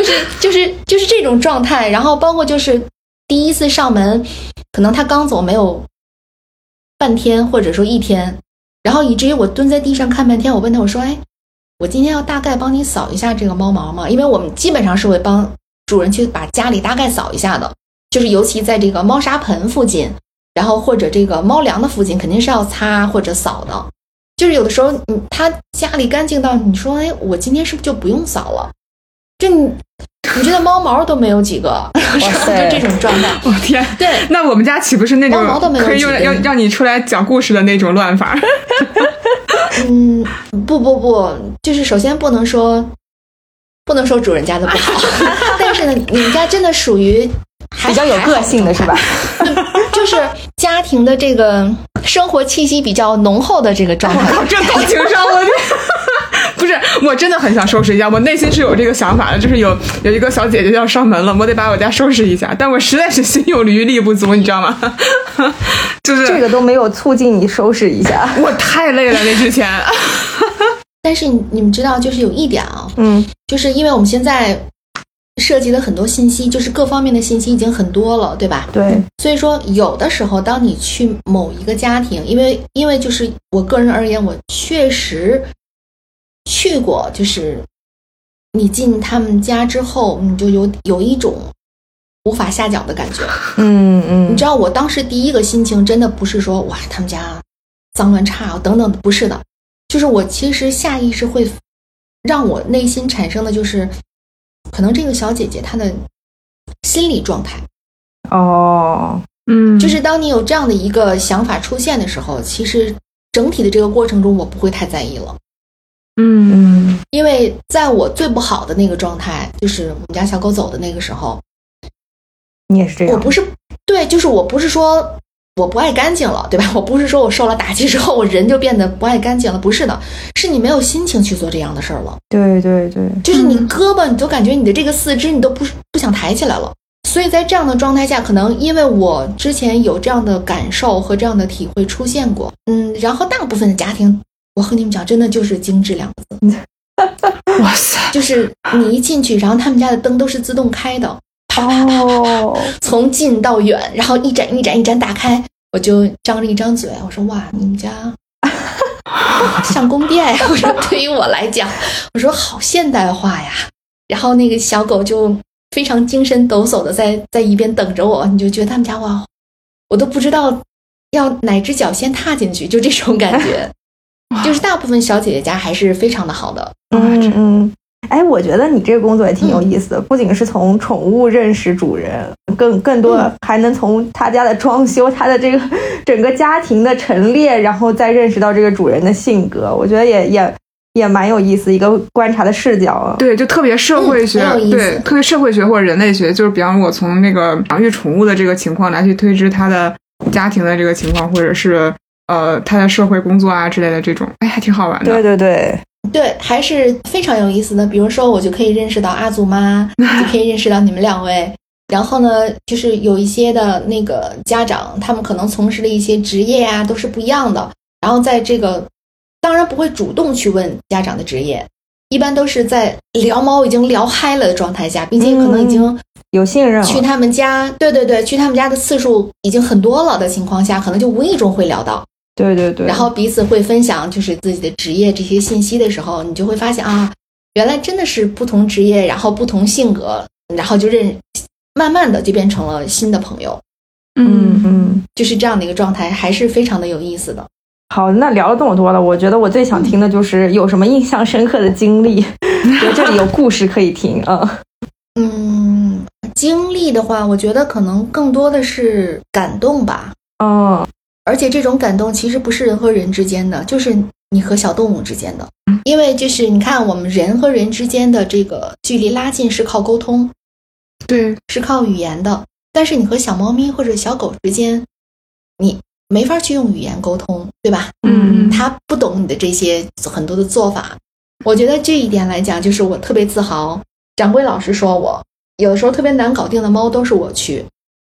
就是就是就是这种状态。然后包括就是第一次上门，可能他刚走没有半天或者说一天，然后以至于我蹲在地上看半天，我问他，我说哎，我今天要大概帮你扫一下这个猫毛吗？因为我们基本上是会帮主人去把家里大概扫一下的，就是尤其在这个猫砂盆附近，然后或者这个猫粮的附近肯定是要擦或者扫的。就是有的时候他家里干净到你说哎，我今天是不是就不用扫了，就你你觉得猫毛都没有几个，哇塞就这种状态。我天，对，那我们家岂不是那种可以用来让让你出来讲故事的那种乱法嗯，不不不，就是首先不能说不能说主人家的不好但是呢你们家真的属于还比较有个性的是吧就是家庭的这个生活气息比较浓厚的这个状态这高情商我不是，我真的很想收拾一下，我内心是有这个想法的，就是有有一个小姐姐要上门了，我得把我家收拾一下，但我实在是心有余力不足，你知道吗？就是这个都没有促进你收拾一下，我太累了那之前。但是你们知道，就是有一点啊，嗯，就是因为我们现在涉及的很多信息，就是各方面的信息已经很多了，对吧？对。所以说，有的时候当你去某一个家庭，因为因为就是我个人而言，我确实。去过，就是你进他们家之后，你就有有一种无法下脚的感觉。嗯嗯，你知道我当时第一个心情真的不是说哇他们家脏乱差啊等等，不是的，就是我其实下意识会让我内心产生的就是可能这个小姐姐她的心理状态。哦，嗯，就是当你有这样的一个想法出现的时候，其实整体的这个过程中我不会太在意了。嗯，因为在我最不好的那个状态，就是我们家小狗走的那个时候，你也是这样。我不是对，就是我不是说我不爱干净了，对吧？我不是说我受了打击之后，我人就变得不爱干净了，不是的，是你没有心情去做这样的事儿了。对对对，就是你胳膊，你都感觉你的这个四肢，你都不不想抬起来了。所以在这样的状态下，可能因为我之前有这样的感受和这样的体会出现过，嗯，然后大部分的家庭。我和你们讲，真的就是精致两个字。哇塞！就是你一进去，然后他们家的灯都是自动开的，啪啪啪啪啪， oh. 从近到远，然后一盏一盏一盏打开，我就张着一张嘴，我说：“哇，你们家像宫殿呀！”我说：“对于我来讲，我说好现代化呀。”然后那个小狗就非常精神抖擞的在在一边等着我，你就觉得他们家哇，我都不知道要哪只脚先踏进去，就这种感觉。就是大部分小姐姐家还是非常的好的。嗯嗯，哎，我觉得你这个工作也挺有意思的，嗯、不仅是从宠物认识主人，更更多还能从他家的装修、嗯、他的这个整个家庭的陈列，然后再认识到这个主人的性格。我觉得也也也蛮有意思，一个观察的视角。对，就特别社会学，嗯、对，特别社会学或者人类学，就是比方我从那个养育宠物的这个情况来去推知他的家庭的这个情况，或者是。呃，他的社会工作啊之类的这种，哎，还挺好玩的。对对对对，还是非常有意思的。比如说，我就可以认识到阿祖妈，就可以认识到你们两位。然后呢，就是有一些的那个家长，他们可能从事的一些职业啊，都是不一样的。然后在这个，当然不会主动去问家长的职业，一般都是在聊猫已经聊嗨了的状态下，并且可能已经、嗯。有信任去他们家，对对对，去他们家的次数已经很多了的情况下，可能就无意中会聊到，对对对，然后彼此会分享就是自己的职业这些信息的时候，你就会发现啊，原来真的是不同职业，然后不同性格，然后就认，慢慢的就变成了新的朋友，嗯嗯，就是这样的一个状态，还是非常的有意思的。好，那聊了这么多了，我觉得我最想听的就是有什么印象深刻的经历，觉得这里有故事可以听啊。嗯，经历的话，我觉得可能更多的是感动吧。哦，而且这种感动其实不是人和人之间的，就是你和小动物之间的。因为就是你看，我们人和人之间的这个距离拉近是靠沟通，对，是靠语言的。但是你和小猫咪或者小狗之间，你没法去用语言沟通，对吧？嗯，它不懂你的这些很多的做法。我觉得这一点来讲，就是我特别自豪。掌柜老师说我，有的时候特别难搞定的猫都是我去，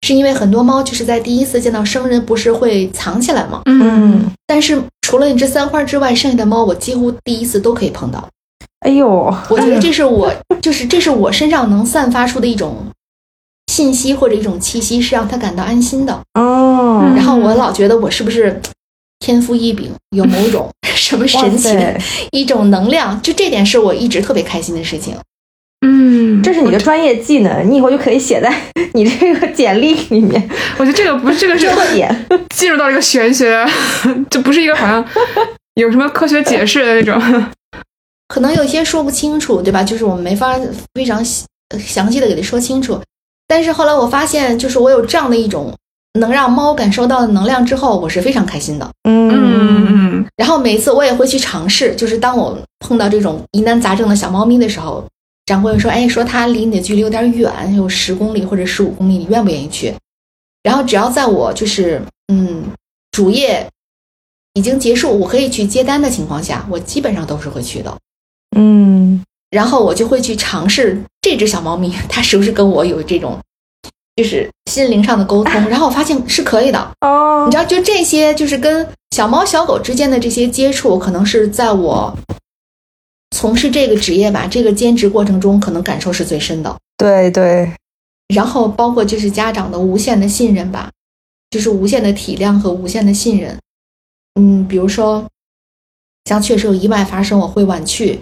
是因为很多猫就是在第一次见到生人不是会藏起来吗？嗯，但是除了那只三花之外，剩下的猫我几乎第一次都可以碰到。哎呦，我觉得这是我、哎、就是这是我身上能散发出的一种信息或者一种气息，是让它感到安心的。哦，然后我老觉得我是不是天赋异禀，有某种什么神奇的一种能量，就这点是我一直特别开心的事情。嗯，这是你的专业技能，你以后就可以写在你这个简历里面。我觉得这个不是这个是点进入到这个玄学，这不是一个好像有什么科学解释的那种，可能有些说不清楚，对吧？就是我们没法非常详细的给它说清楚。但是后来我发现，就是我有这样的一种能让猫感受到的能量之后，我是非常开心的。嗯，然后每次我也会去尝试，就是当我碰到这种疑难杂症的小猫咪的时候。掌柜说：“哎，说它离你的距离有点远，有十公里或者十五公里，你愿不愿意去？”然后只要在我就是嗯主业已经结束，我可以去接单的情况下，我基本上都是会去的。嗯，然后我就会去尝试这只小猫咪，它是不是跟我有这种就是心灵上的沟通？然后我发现是可以的哦。你知道，就这些就是跟小猫小狗之间的这些接触，可能是在我。从事这个职业吧，这个兼职过程中可能感受是最深的。对对，然后包括就是家长的无限的信任吧，就是无限的体谅和无限的信任。嗯，比如说像确实有意外发生，我会晚去。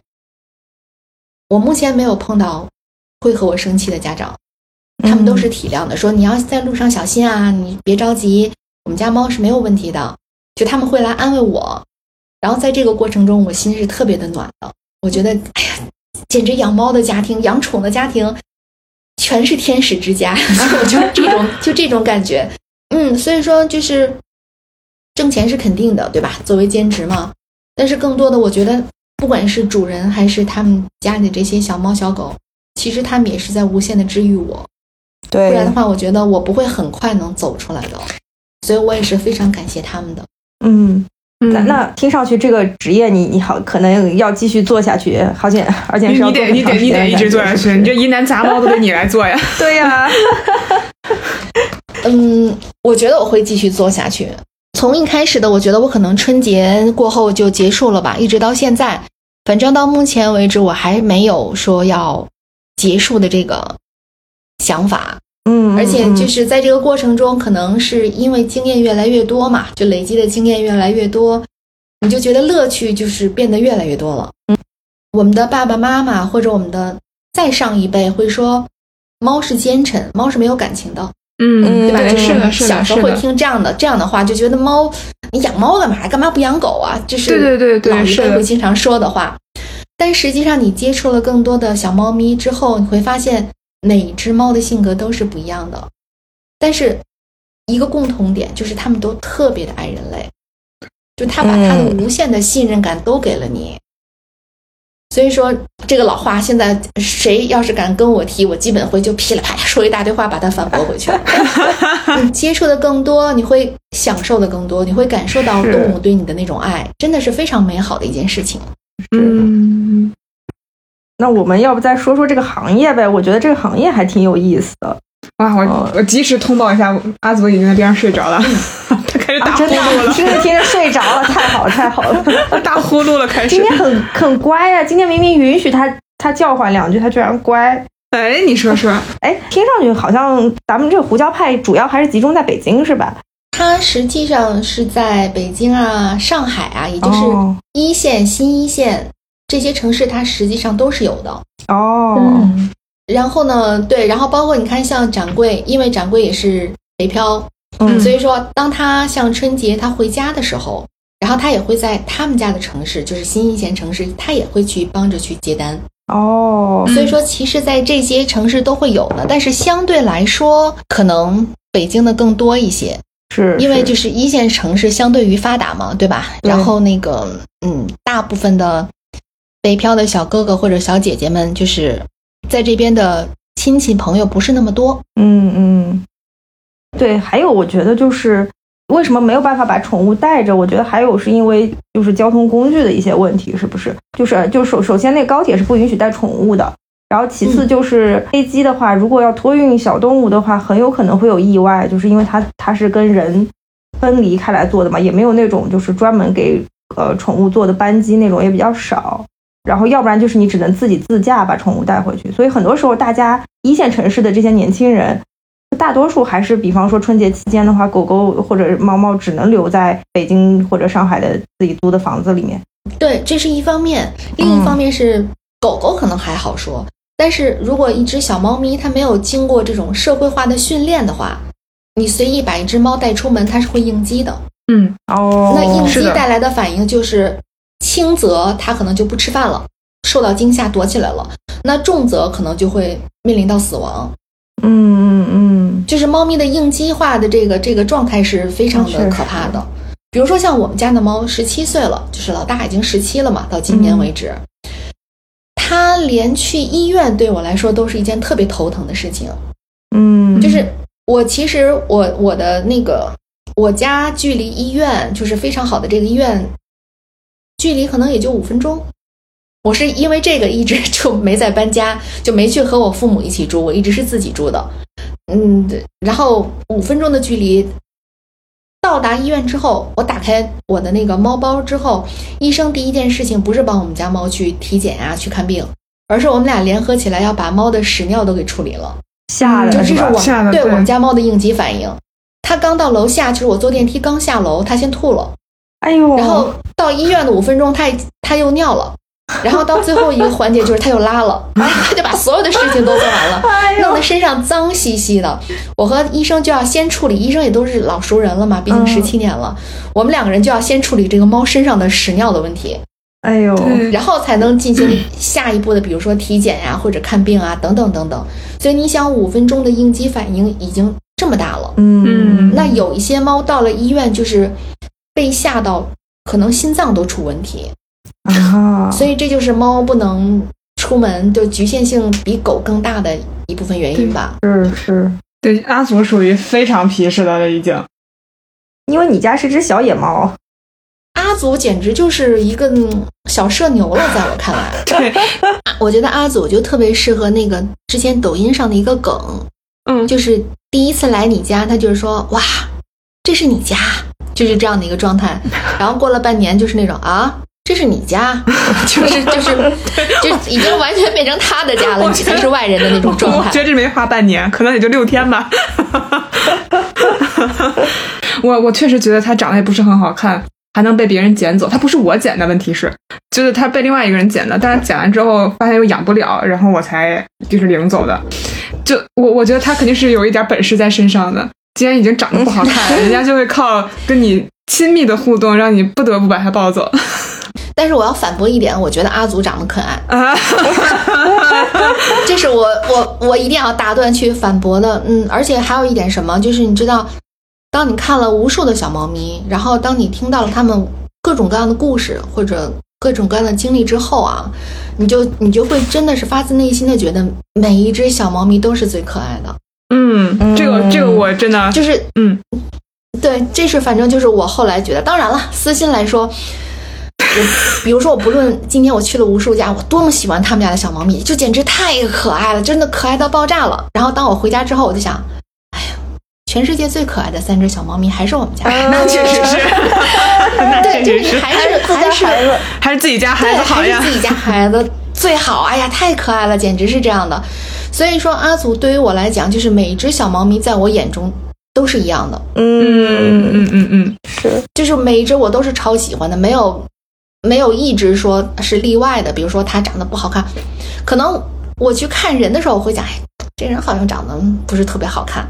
我目前没有碰到会和我生气的家长，他们都是体谅的，说你要在路上小心啊，你别着急，我们家猫是没有问题的。就他们会来安慰我，然后在这个过程中，我心是特别的暖的。我觉得，哎呀，简直养猫的家庭、养宠的家庭，全是天使之家。我就这种，就这种感觉。嗯，所以说就是挣钱是肯定的，对吧？作为兼职嘛，但是更多的，我觉得不管是主人还是他们家里这些小猫小狗，其实他们也是在无限的治愈我。对，不然的话，我觉得我不会很快能走出来的。所以我也是非常感谢他们的。嗯。那, 那听上去这个职业你你好可能要继续做下去，好像而且是要做你得你得你得一直做下去，你这疑难杂猫都得你来做呀。对呀、啊，嗯，我觉得我会继续做下去。从一开始的，我觉得我可能春节过后就结束了吧，一直到现在，反正到目前为止我还没有说要结束的这个想法。嗯，而且就是在这个过程中，可能是因为经验越来越多嘛，就累积的经验越来越多，你就觉得乐趣就是变得越来越多了。嗯，我们的爸爸妈妈或者我们的再上一辈会说，猫是奸臣，猫是没有感情的。嗯，对吧？对，是的，是的。小时候会听这样的这样的话，就觉得猫，你养猫干嘛？干嘛不养狗啊？这是对对对，老一辈会经常说的话。但实际上，你接触了更多的小猫咪之后，你会发现。每一只猫的性格都是不一样的，但是一个共同点就是它们都特别的爱人类，就它把它的无限的信任感都给了你、嗯、所以说这个老话，现在谁要是敢跟我提，我基本会就噼里啪啦说一大堆话把它反驳回去你接触的更多，你会享受的更多，你会感受到动物对你的那种爱，真的是非常美好的一件事情。嗯，那我们要不再说说这个行业呗？我觉得这个行业还挺有意思的。哇，我我及时通报一下，阿祖已经在边上睡着了，他开始打呼噜了。啊、听着听着睡着了，太好了太好了，打呼噜了开始。今天很很乖呀、啊，今天明明允许他他叫唤两句，他居然乖。哎，你说说，哎，听上去好像咱们这个胡椒派主要还是集中在北京是吧？它实际上是在北京啊、上海啊，也就是一线、哦、新一线。这些城市它实际上都是有的哦、嗯，然后呢，对，然后包括你看，像掌柜，因为掌柜也是北漂，嗯，所以说当他像春节他回家的时候，然后他也会在他们家的城市，就是新一线城市，他也会去帮着去接单哦。所以说，其实，在这些城市都会有的，但是相对来说，可能北京的更多一些。是, 是因为就是一线城市相对于发达嘛，对吧？对，然后那个，嗯，大部分的。北漂的小哥哥或者小姐姐们，就是在这边的亲戚朋友不是那么多。嗯嗯，对。还有我觉得就是为什么没有办法把宠物带着，我觉得还有是因为就是交通工具的一些问题，是不是？就是就首首先那高铁是不允许带宠物的，然后其次就是飞机的话，如果要托运小动物的话，很有可能会有意外，就是因为它它是跟人分离开来做的嘛，也没有那种就是专门给呃宠物做的班机，那种也比较少。然后要不然就是你只能自己自驾把宠物带回去，所以很多时候大家一线城市的这些年轻人，大多数还是比方说春节期间的话，狗狗或者猫猫只能留在北京或者上海的自己租的房子里面。对，这是一方面，另一方面是、嗯、狗狗可能还好说，但是如果一只小猫咪它没有经过这种社会化的训练的话，你随意把一只猫带出门，它是会应激的。嗯，哦，那应激带来的反应就是轻则它可能就不吃饭了，受到惊吓躲起来了，那重则可能就会面临到死亡。嗯嗯嗯，就是猫咪的应激化的这个这个状态是非常的可怕的。比如说像我们家的猫十七岁了，就是老大已经十七了嘛，到今年为止，它、嗯、连去医院对我来说都是一件特别头疼的事情。嗯，就是我其实我我的那个我家距离医院就是非常好的这个医院距离可能也就五分钟，我是因为这个一直就没在搬家，就没去和我父母一起住，我一直是自己住的。嗯，然后五分钟的距离到达医院之后，我打开我的那个猫包之后，医生第一件事情不是帮我们家猫去体检啊去看病，而是我们俩联合起来要把猫的屎尿都给处理了。吓了，就这是我对我们家猫的应急反应。它刚到楼下，就是我坐电梯刚下楼，它先吐了。哎呦！然后到医院的五分钟，他他又尿了，然后到最后一个环节就是他又拉了，他就把所有的事情都做完了，弄得身上脏兮兮的。我和医生就要先处理，医生也都是老熟人了嘛，毕竟十七年了，嗯、我们两个人就要先处理这个猫身上的屎尿的问题。哎呦！然后才能进行下一步的，比如说体检呀、啊，或者看病啊，等等等等。所以你想，五分钟的应激反应已经这么大了。嗯，那有一些猫到了医院就是。被吓到，可能心脏都出问题啊，所以这就是猫不能出门，就局限性比狗更大的一部分原因吧。是是，对，阿祖属于非常皮实的了已经。因为你家是只小野猫，阿祖简直就是一个小社牛了，在我看来。对，我觉得阿祖就特别适合那个之前抖音上的一个梗，嗯，就是第一次来你家，他就是说哇，这是你家。就是这样的一个状态，然后过了半年就是那种啊，这是你家，就是就是就已经完全变成他的家了，你才是外人的那种状态。我觉得这没花半年，可能也就六天吧。我我确实觉得他长得也不是很好看，还能被别人捡走。他不是我捡的，问题是就是他被另外一个人捡的，但是捡完之后发现又养不了，然后我才就是领走的。就我我觉得他肯定是有一点本事在身上的。既然已经长得不好看，人家就会靠跟你亲密的互动让你不得不把它抱走。但是我要反驳一点，我觉得阿祖长得可爱，这是我我我一定要打断去反驳的。嗯，而且还有一点什么，就是你知道，当你看了无数的小猫咪，然后当你听到了他们各种各样的故事或者各种各样的经历之后啊，你就你就会真的是发自内心的觉得每一只小猫咪都是最可爱的。嗯，这个这个我真的就是嗯，对，这是反正就是我后来觉得，当然了，私心来说，我比如说我不论今天我去了无数家，我多么喜欢他们家的小猫咪，就简直太可爱了，真的可爱到爆炸了。然后当我回家之后，我就想，哎呀，全世界最可爱的三只小猫咪还是我们家，那确实是，对，就是你还是还是还是自己家孩子好呀，还是自己家孩子最好，哎呀，太可爱了，简直是这样的。所以说阿祖对于我来讲，就是每一只小猫咪在我眼中都是一样的。嗯嗯嗯嗯，是，就是每一只我都是超喜欢的，没有没有一只说是例外的。比如说它长得不好看，可能我去看人的时候我会讲，哎，这人好像长得不是特别好看，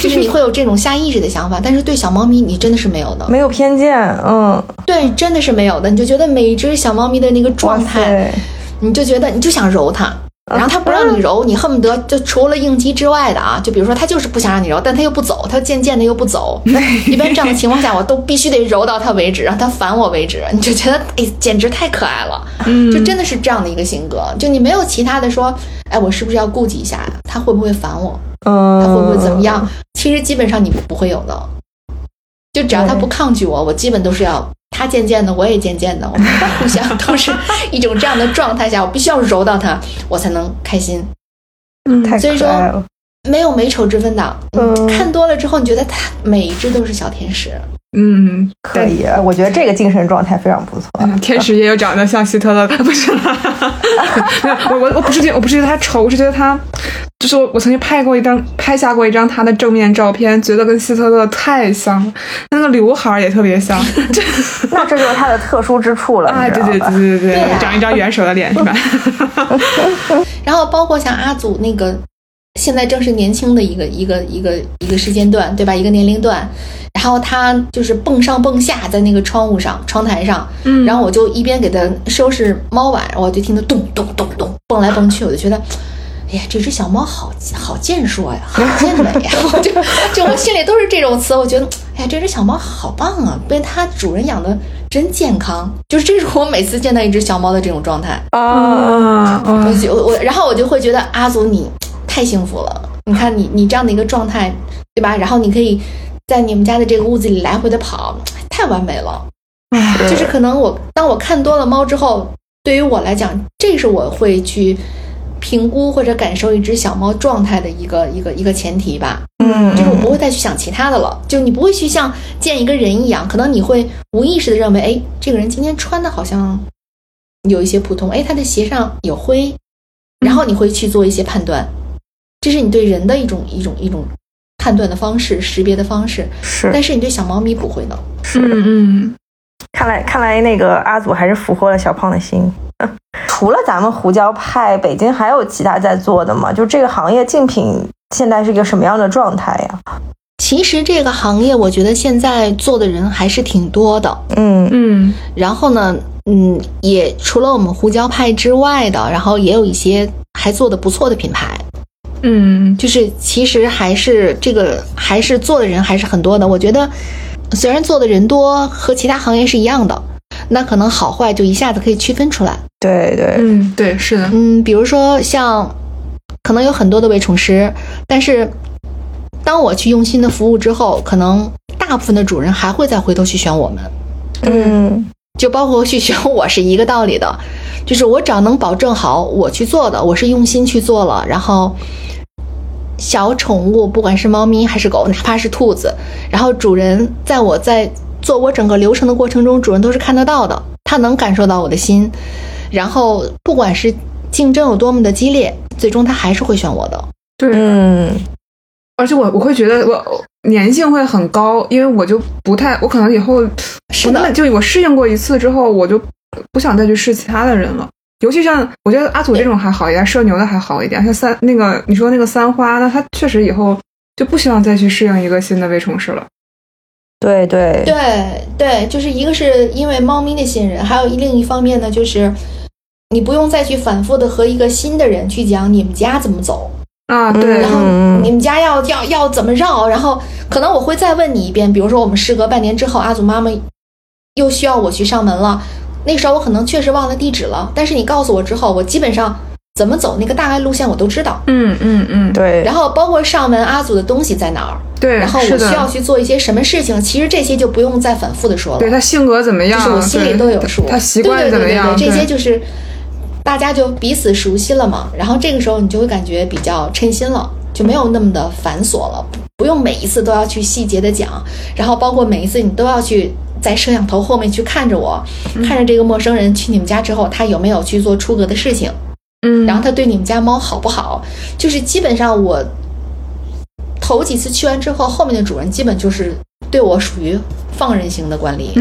就是你会有这种下意识的想法，但是对小猫咪你真的是没有的，没有偏见。嗯，对，真的是没有的。你就觉得每一只小猫咪的那个状态，你就觉得你就想揉它。然后他不让你揉，你恨不得就除了应激之外的啊，就比如说他就是不想让你揉，但他又不走，他渐渐的又不走。一般这样的情况下，我都必须得揉到他为止，让他烦我为止。你就觉得哎，简直太可爱了，就真的是这样的一个性格。就你没有其他的说，哎，我是不是要顾及一下他会不会烦我，他会不会怎么样？其实基本上你不会有的，就只要他不抗拒我，我基本都是要他渐渐的，我也渐渐的，我们互相都是一种这样的状态下，我必须要揉到他，我才能开心。嗯，太可爱了。所以说没有美丑之分的，嗯，看多了之后，你觉得他每一只都是小天使。嗯，可以，我觉得这个精神状态非常不错。嗯、天使也有长得像希特勒，不是吗？我我我不是觉得我不是觉得他丑，我是觉得他，就是我我曾经拍过一张拍下过一张他的正面照片，觉得跟希特勒太像了，那个刘海也特别像。那这就是他的特殊之处了。啊，对对对对对，对啊、长一张元首的脸是吧？然后包括像阿祖那个，现在正是年轻的一个一个一个一个时间段，对吧？一个年龄段。然后他就是蹦上蹦下在那个窗户上窗台上，嗯，然后我就一边给他收拾猫碗，我就听他咚咚咚咚蹦来蹦去，我就觉得哎呀，这只小猫好好健硕呀，好健美呀，我就就我心里都是这种词，我觉得哎呀，这只小猫好棒啊，被它主人养的真健康，就是这是我每次见到一只小猫的这种状态啊，嗯，我我然后我就会觉得阿祖你太幸福了，你看你你这样的一个状态，对吧？然后你可以在你们家的这个屋子里来回的跑，太完美了。就是可能我当我看多了猫之后，对于我来讲，这是我会去评估或者感受一只小猫状态的一个一个一个前提吧。嗯，就是我不会再去想其他的了，就你不会去像见一个人一样，可能你会无意识的认为，哎，这个人今天穿的好像有一些普通，哎，他的鞋上有灰，然后你会去做一些判断，这是你对人的一种一种一种。判断的方式，识别的方式是，但是你对小猫咪不会呢。是，嗯嗯，看来看来那个阿祖还是俘获了小胖的心。除了咱们胡椒派，北京还有其他在做的吗？就这个行业竞品现在是一个什么样的状态呀？其实这个行业，我觉得现在做的人还是挺多的。嗯嗯，然后呢，嗯，也除了我们胡椒派之外的，然后也有一些还做的不错的品牌。嗯，就是其实还是这个还是做的人还是很多的。我觉得虽然做的人多，和其他行业是一样的，那可能好坏就一下子可以区分出来。对对，嗯，对，是的，嗯，比如说像可能有很多的微宠师，但是当我去用心的服务之后，可能大部分的主人还会再回头去选我们。嗯，就包括去选我是一个道理的，就是我只要能保证好我去做的，我是用心去做了，然后小宠物不管是猫咪还是狗，哪怕是兔子，然后主人在我在做我整个流程的过程中，主人都是看得到的，他能感受到我的心，然后不管是竞争有多么的激烈，最终他还是会选我的。对，嗯，而且我我会觉得我粘性会很高，因为我就不太，我可能以后是的，就我适应过一次之后，我就不想再去试其他的人了。尤其像我觉得阿祖这种还好一点，社牛的还好一点，像三那个你说那个三花，那他确实以后就不希望再去适应一个新的微宠师了。对对对对，就是一个是因为猫咪的信任，还有另一方面呢，就是你不用再去反复的和一个新的人去讲你们家怎么走啊，对，然后你们家要要要怎么绕，然后可能我会再问你一遍，比如说我们事隔半年之后，阿祖妈妈又需要我去上门了。那时候我可能确实忘了地址了，但是你告诉我之后，我基本上怎么走那个大概路线我都知道。嗯嗯嗯，对。然后包括上门阿祖的东西在哪儿，对，然后我需要去做一些什么事情，其实这些就不用再反复的说了。对，他性格怎么样，就是我心里都有数。他习惯怎么样，对对对对对，这些就是大家就彼此熟悉了嘛。然后这个时候你就会感觉比较称心了，就没有那么的繁琐了，不用每一次都要去细节的讲，然后包括每一次你都要去。在摄像头后面去看着我，看着这个陌生人去你们家之后，他有没有去做出格的事情，嗯，然后他对你们家猫好不好，就是基本上我头几次去完之后，后面的主人基本就是对我属于放任型的管理，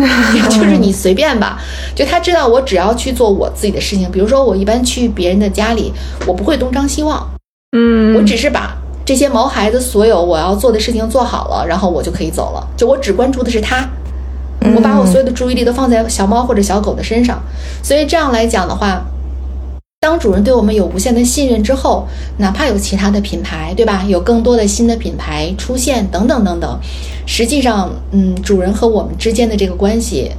就是你随便吧，就他知道我只要去做我自己的事情，比如说我一般去别人的家里，我不会东张西望，嗯，我只是把这些毛孩子所有我要做的事情做好了，然后我就可以走了，就我只关注的是他。我把我所有的注意力都放在小猫或者小狗的身上，所以这样来讲的话，当主人对我们有无限的信任之后，哪怕有其他的品牌，对吧，有更多的新的品牌出现等等等等，实际上嗯，主人和我们之间的这个关系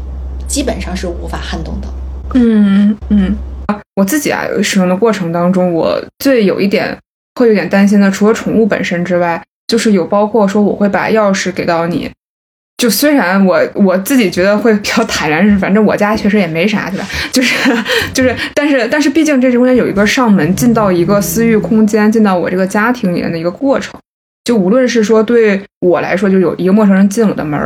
基本上是无法撼动的。嗯嗯，我自己啊使用的过程当中，我最有一点会有点担心的，除了宠物本身之外，就是有包括说我会把钥匙给到你，就虽然我我自己觉得会比较坦然，反正我家确实也没啥，对吧？就是就是，但是但是，毕竟这中间有一个上门进到一个私域空间，进到我这个家庭里面的一个过程。就无论是说对我来说，就有一个陌生人进我的门，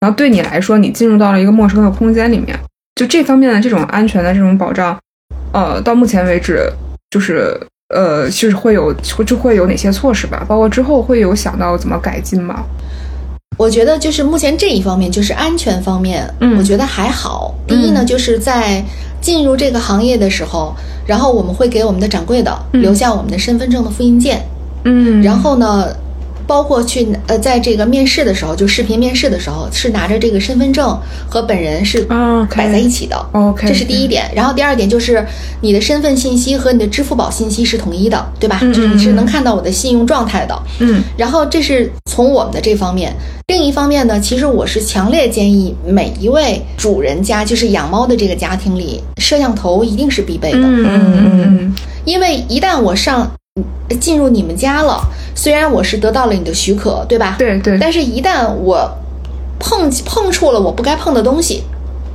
然后对你来说，你进入到了一个陌生的空间里面，就这方面的这种安全的这种保障，呃，到目前为止，就是呃，就是会有就会有哪些措施吧？包括之后会有想到怎么改进吗？我觉得就是目前这一方面，就是安全方面，嗯，我觉得还好。第一呢，就是在进入这个行业的时候，然后我们会给我们的掌柜的留下我们的身份证的复印件，嗯，然后呢，包括去呃，在这个面试的时候，就视频面试的时候，是拿着这个身份证和本人是摆在一起的 ，OK， 这是第一点。然后第二点就是你的身份信息和你的支付宝信息是统一的，对吧？就是你是能看到我的信用状态的，嗯。然后这是从我们的这方面。另一方面呢，其实我是强烈建议每一位主人家，就是养猫的这个家庭里，摄像头一定是必备的。嗯嗯嗯，因为一旦我上进入你们家了，虽然我是得到了你的许可，对吧？对对。但是，一旦我碰碰触了我不该碰的东西，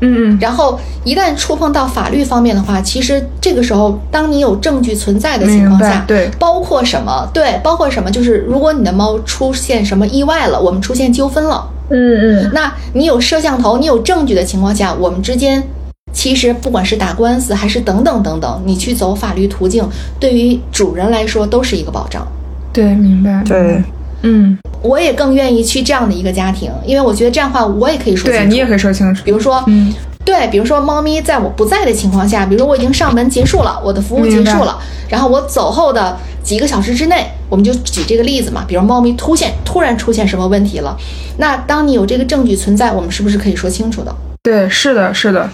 嗯，然后一旦触碰到法律方面的话，其实这个时候，当你有证据存在的情况下，对，包括什么？对，包括什么？就是如果你的猫出现什么意外了，我们出现纠纷了，嗯嗯，那你有摄像头，你有证据的情况下，我们之间其实不管是打官司还是等等等等，你去走法律途径，对于主人来说都是一个保障。对，明白。对。嗯，我也更愿意去这样的一个家庭，因为我觉得这样的话我也可以说清楚。对，你也可以说清楚。比如说，嗯，对，比如说猫咪在我不在的情况下，比如说我已经上门结束了，我的服务结束了，然后我走后的几个小时之内，我们就举这个例子嘛，比如猫咪突现突然出现什么问题了，那当你有这个证据存在，我们是不是可以说清楚的？对，是的，是的。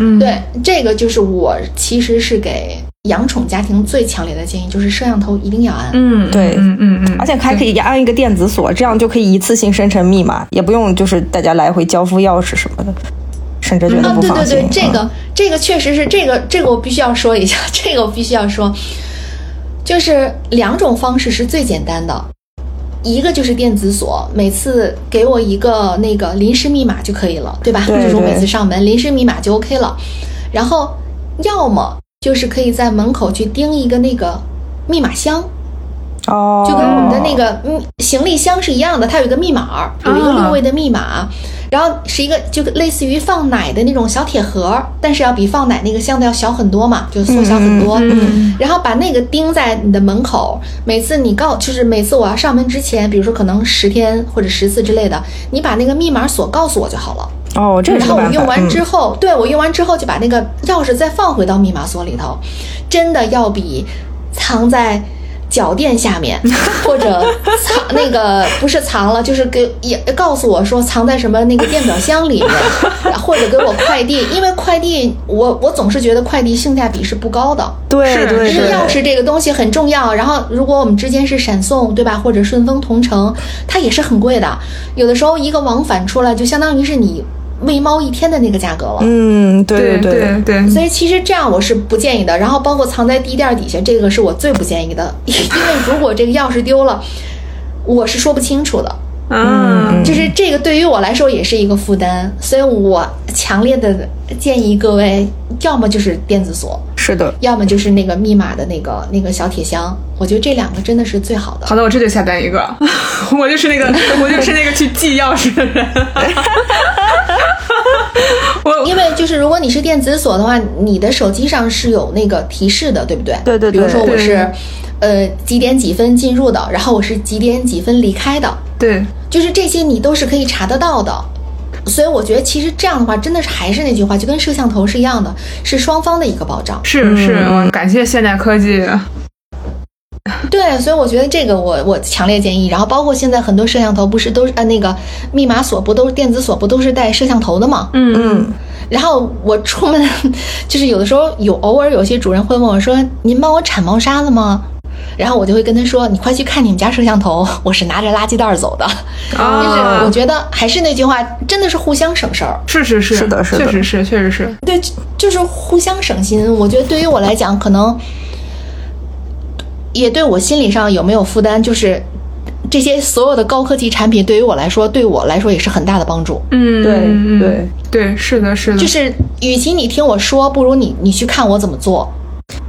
嗯，对，这个就是我其实是给养宠家庭最强烈的建议，就是摄像头一定要安。嗯，对，嗯嗯嗯，而且还可以安一个电子锁，这样就可以一次性生成密码，也不用就是大家来回交付钥匙什么的，甚至觉得不放心。嗯啊、对对对，这个、嗯、这个确实是这个这个我必须要说一下，这个我必须要说，就是两种方式是最简单的，一个就是电子锁，每次给我一个那个临时密码就可以了，对吧？对对，就是我每次上门临时密码就 OK 了，然后要么。就是可以在门口去钉一个那个密码箱，哦，就跟我们的那个行李箱是一样的，它有一个密码，有一个六位的密码，然后是一个就类似于放奶的那种小铁盒，但是要比放奶那个箱子要小很多嘛，就缩小很多。然后把那个钉在你的门口，每次你告就是每次我要上门之前，比如说可能十天或者十次之类的，你把那个密码锁告诉我就好了。哦，这是然后我用完之后，嗯、对我用完之后就把那个钥匙再放回到密码锁里头，真的要比藏在脚垫下面或者藏那个不是藏了，就是给也告诉我说藏在什么那个电表箱里面，或者给我快递，因为快递我我总是觉得快递性价比是不高的，对对，因为钥匙这个东西很重要。然后如果我们之间是闪送，对吧，或者顺丰同城，它也是很贵的，有的时候一个往返出来就相当于是你喂猫一天的那个价格了。嗯，对对对对，所以其实这样我是不建议的。然后包括藏在地垫底下，这个是我最不建议的，因为如果这个钥匙丢了，我是说不清楚的。嗯，就是这个对于我来说也是一个负担，所以我强烈的建议各位，要么就是电子锁，是的，要么就是那个密码的那个那个小铁箱，我觉得这两个真的是最好的。好的，我这就下单一个，我就是那个我就是那个去寄钥匙的人。因为就是如果你是电子锁的话，你的手机上是有那个提示的，对不对？对对对。比如说我是呃几点几分进入的，然后我是几点几分离开的，对，就是这些你都是可以查得到的。所以我觉得其实这样的话真的是还是那句话，就跟摄像头是一样的，是双方的一个保障。是是，我感谢现代科技。对，所以我觉得这个我我强烈建议。然后包括现在很多摄像头不是都是呃那个密码锁不都是电子锁不都是带摄像头的吗？嗯嗯。然后我出门就是有的时候有偶尔有些主人会问我说：“您帮我铲猫砂了吗？”然后我就会跟他说：“你快去看你们家摄像头，我是拿着垃圾袋走的。”啊，就是我觉得还是那句话，真的是互相省事儿。是是是，是的，是的，确实是，确实是。对，就是互相省心。我觉得对于我来讲，可能也对我心理上有没有负担，就是这些所有的高科技产品对于我来说，对我来说也是很大的帮助。嗯，对对对，是的，是的。就是，与其你听我说，不如你你去看我怎么做。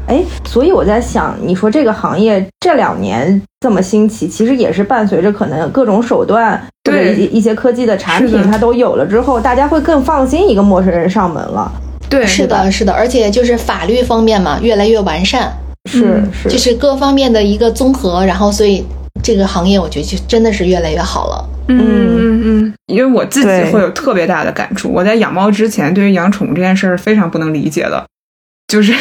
哎，所以我在想，你说这个行业这两年这么兴起，其实也是伴随着可能各种手段，对一些科技的产品它都有了之后，大家会更放心一个陌生人上门了。对，是的，是的，而且就是法律方面嘛，越来越完善。是是，就是各方面的一个综合，然后所以。这个行业我觉得就真的是越来越好了。嗯嗯嗯，因为我自己会有特别大的感触。我在养猫之前，对于养宠物这件事儿非常不能理解的，就是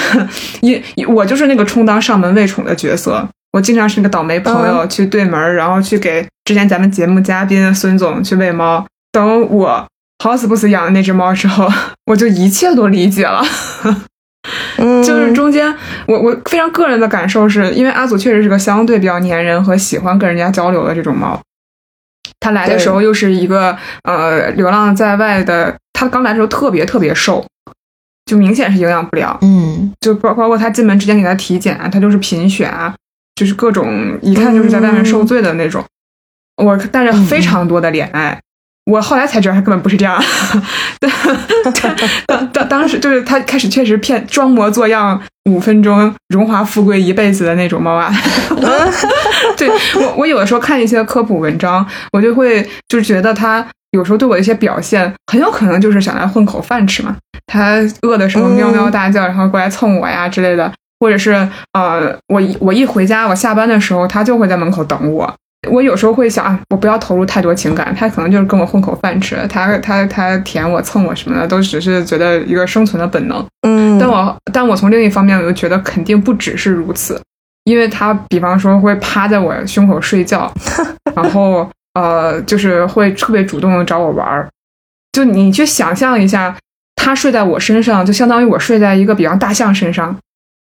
因我就是那个充当上门喂宠的角色，我经常是那个倒霉朋友去对门，嗯、然后去给之前咱们节目嘉宾孙总去喂猫。等我好死不死养的那只猫之后，我就一切都理解了。就是中间我我非常个人的感受是，因为阿祖确实是个相对比较粘人和喜欢跟人家交流的这种猫，他来的时候又是一个呃流浪在外的，他刚来的时候特别特别瘦，就明显是营养不良，嗯，就包括他进门之前给他体检啊，他就是贫血啊，就是各种一看就是在外面受罪的那种，嗯、我带着非常多的怜爱。嗯我后来才知道他根本不是这样当当当时就是他开始确实骗装模作样五分钟荣华富贵一辈子的那种猫啊对我我有的时候看一些科普文章，我就会就是觉得他有时候对我一些表现很有可能就是想来混口饭吃嘛，他饿的时候喵喵大叫然后过来蹭我呀之类的，或者是呃我我一回家我下班的时候他就会在门口等我，我有时候会想啊，我不要投入太多情感，他可能就是跟我混口饭吃，他他他舔我蹭我什么的，都只是觉得一个生存的本能。嗯，但我但我从另一方面我就觉得肯定不只是如此，因为他比方说会趴在我胸口睡觉，然后呃就是会特别主动的找我玩，就你去想象一下，他睡在我身上，就相当于我睡在一个比方大象身上，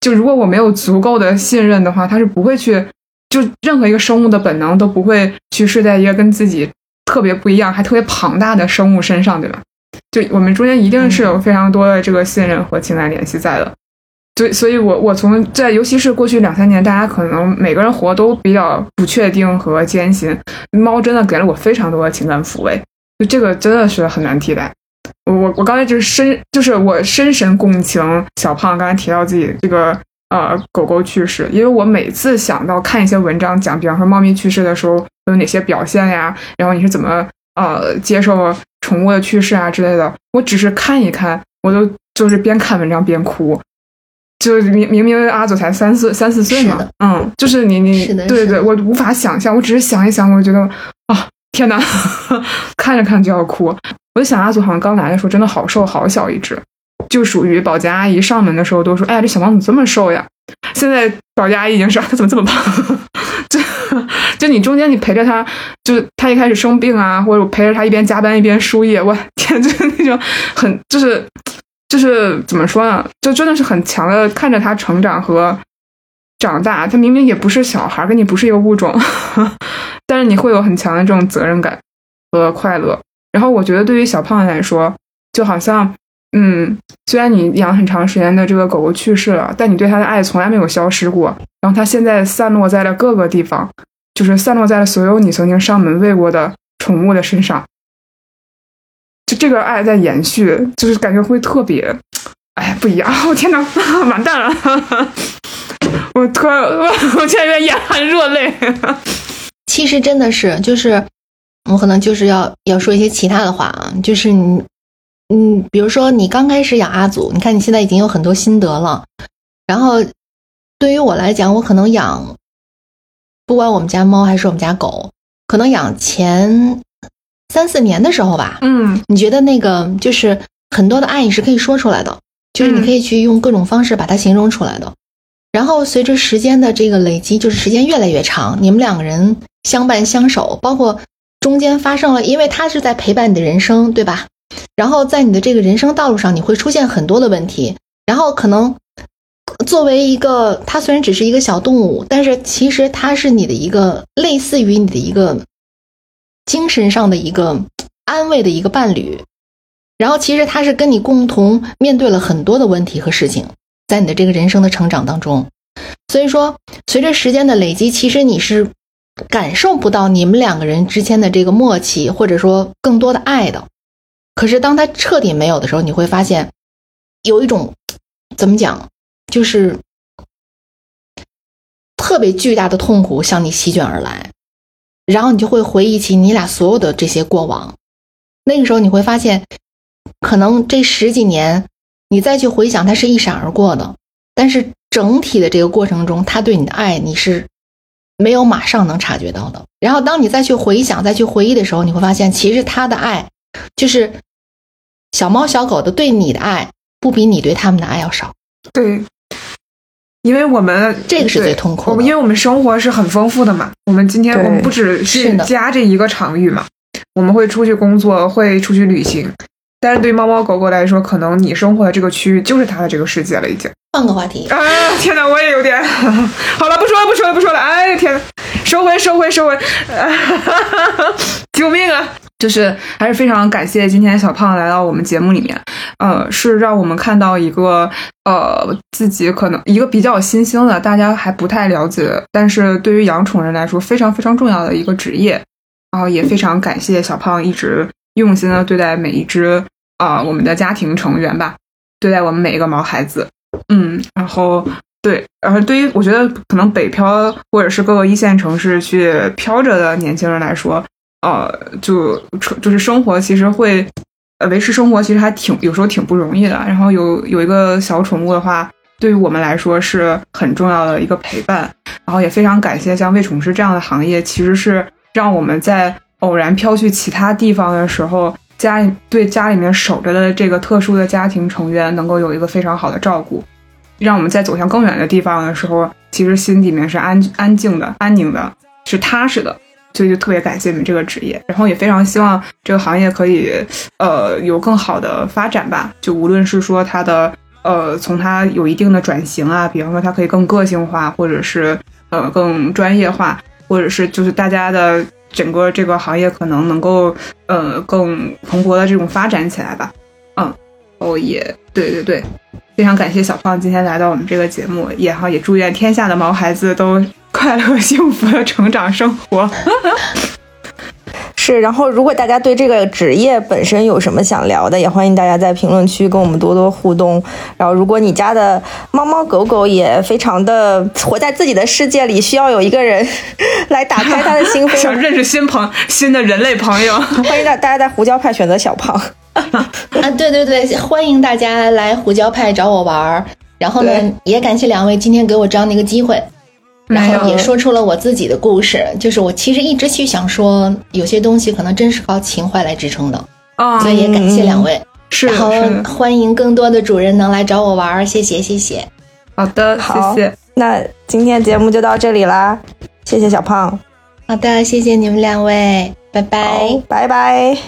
就如果我没有足够的信任的话，他是不会去。就任何一个生物的本能都不会去睡在一个跟自己特别不一样还特别庞大的生物身上，对吧？就我们中间一定是有非常多的这个信任和情感联系在的。就所以我我从在尤其是过去两三年，大家可能每个人活都比较不确定和艰辛，猫真的给了我非常多的情感抚慰，就这个真的是很难替代。我我刚才就是深就是我深深共情小胖刚才提到自己这个。呃，狗狗去世，因为我每次想到看一些文章讲，比方说猫咪去世的时候有哪些表现呀，然后你是怎么呃接受宠物的去世啊之类的，我只是看一看，我都就是边看文章边哭，就明明明阿祖才三四三四岁嘛，嗯，就是你你对对，我无法想象，我只是想一想，我觉得啊天哪，看着看就要哭，我就想阿祖好像刚来的时候真的好瘦，好小一只。就属于保洁阿姨上门的时候都说，哎呀，这小猫怎么这么瘦呀？现在保洁阿姨已经说，他怎么这么胖？就就你中间你陪着他，就是他一开始生病啊，或者我陪着他一边加班一边输液，我天，就是那种很就是就是怎么说呢？就真的是很强的看着他成长和长大。他明明也不是小孩，跟你不是一个物种，但是你会有很强的这种责任感和快乐。然后我觉得对于小胖来说，就好像。嗯，虽然你养很长时间的这个狗狗去世了，但你对它的爱从来没有消失过。然后它现在散落在了各个地方，就是散落在了所有你曾经上门喂过的宠物的身上。就这个爱在延续，就是感觉会特别，哎，不一样！我、哦、天哪，完蛋了！我突然，我现在有点眼含热泪。其实真的是，就是我可能就是要要说一些其他的话啊，就是你。嗯，比如说你刚开始养阿祖，你看你现在已经有很多心得了。然后对于我来讲，我可能养，不管我们家猫还是我们家狗，可能养前三四年的时候吧，嗯，你觉得那个就是很多的爱你是可以说出来的，就是你可以去用各种方式把它形容出来的。嗯、然后随着时间的这个累积，就是时间越来越长，你们两个人相伴相守，包括中间发生了，因为它是在陪伴你的人生，对吧？然后在你的这个人生道路上，你会出现很多的问题。然后可能作为一个，它虽然只是一个小动物，但是其实它是你的一个类似于你的一个精神上的一个安慰的一个伴侣。然后其实它是跟你共同面对了很多的问题和事情，在你的这个人生的成长当中。所以说，随着时间的累积，其实你是感受不到你们两个人之间的这个默契，或者说更多的爱的。可是当他彻底没有的时候，你会发现有一种怎么讲，就是特别巨大的痛苦向你席卷而来，然后你就会回忆起你俩所有的这些过往。那个时候你会发现，可能这十几年你再去回想，它是一闪而过的，但是整体的这个过程中，他对你的爱你是没有马上能察觉到的。然后当你再去回想、再去回忆的时候，你会发现其实他的爱，就是小猫小狗的对你的爱不比你对他们的爱要少。对，因为我们这个是最痛苦的，因为我们生活是很丰富的嘛。我们今天我们不只是家这一个场域嘛，我们会出去工作，会出去旅行，但是对猫猫狗狗来说，可能你生活的这个区域就是它的这个世界了已经。换个话题啊！天哪，我也有点好了，不说了，不说了，不说了。哎，天哪，收回，收回，收回！救命啊！就是还是非常感谢今天小胖来到我们节目里面，呃，是让我们看到一个呃自己可能一个比较新兴的，大家还不太了解，但是对于养宠人来说非常非常重要的一个职业。然后也非常感谢小胖一直用心的对待每一只啊、呃、我们的家庭成员吧，对待我们每一个毛孩子。嗯，然后对，然后对于我觉得可能北漂或者是各个一线城市去漂着的年轻人来说，呃，就就是生活其实会呃维持生活，其实还挺有时候挺不容易的。然后有有一个小宠物的话，对于我们来说是很重要的一个陪伴。然后也非常感谢像喂宠师这样的行业，其实是让我们在偶然飘去其他地方的时候，家里对家里面守着的这个特殊的家庭成员能够有一个非常好的照顾，让我们在走向更远的地方的时候，其实心里面是安安静的、安宁的，是踏实的。所以就特别感谢你们这个职业，然后也非常希望这个行业可以呃有更好的发展吧。就无论是说它的呃从它有一定的转型啊，比方说它可以更个性化，或者是呃更专业化，或者是就是大家的整个这个行业可能能够呃更蓬勃的这种发展起来吧。嗯，哦也对对对，非常感谢小胖今天来到我们这个节目，也好也祝愿天下的毛孩子都快乐幸福的成长生活。是，然后如果大家对这个职业本身有什么想聊的，也欢迎大家在评论区跟我们多多互动。然后如果你家的猫猫狗狗也非常的活在自己的世界里，需要有一个人来打开他的心扉，想认识新朋新的人类朋友，欢迎大家在胡椒派选择小胖。啊，对对对，欢迎大家来胡椒派找我玩。然后呢也感谢两位今天给我这样的一个机会，然后也说出了我自己的故事，就是我其实一直去想说，有些东西可能真是靠情怀来支撑的，嗯、所以也感谢两位。是，然后欢迎更多的主人能来找我玩，谢谢谢谢。好的，好，谢谢。那今天节目就到这里啦，谢谢小胖。好的，谢谢你们两位，拜拜，拜拜。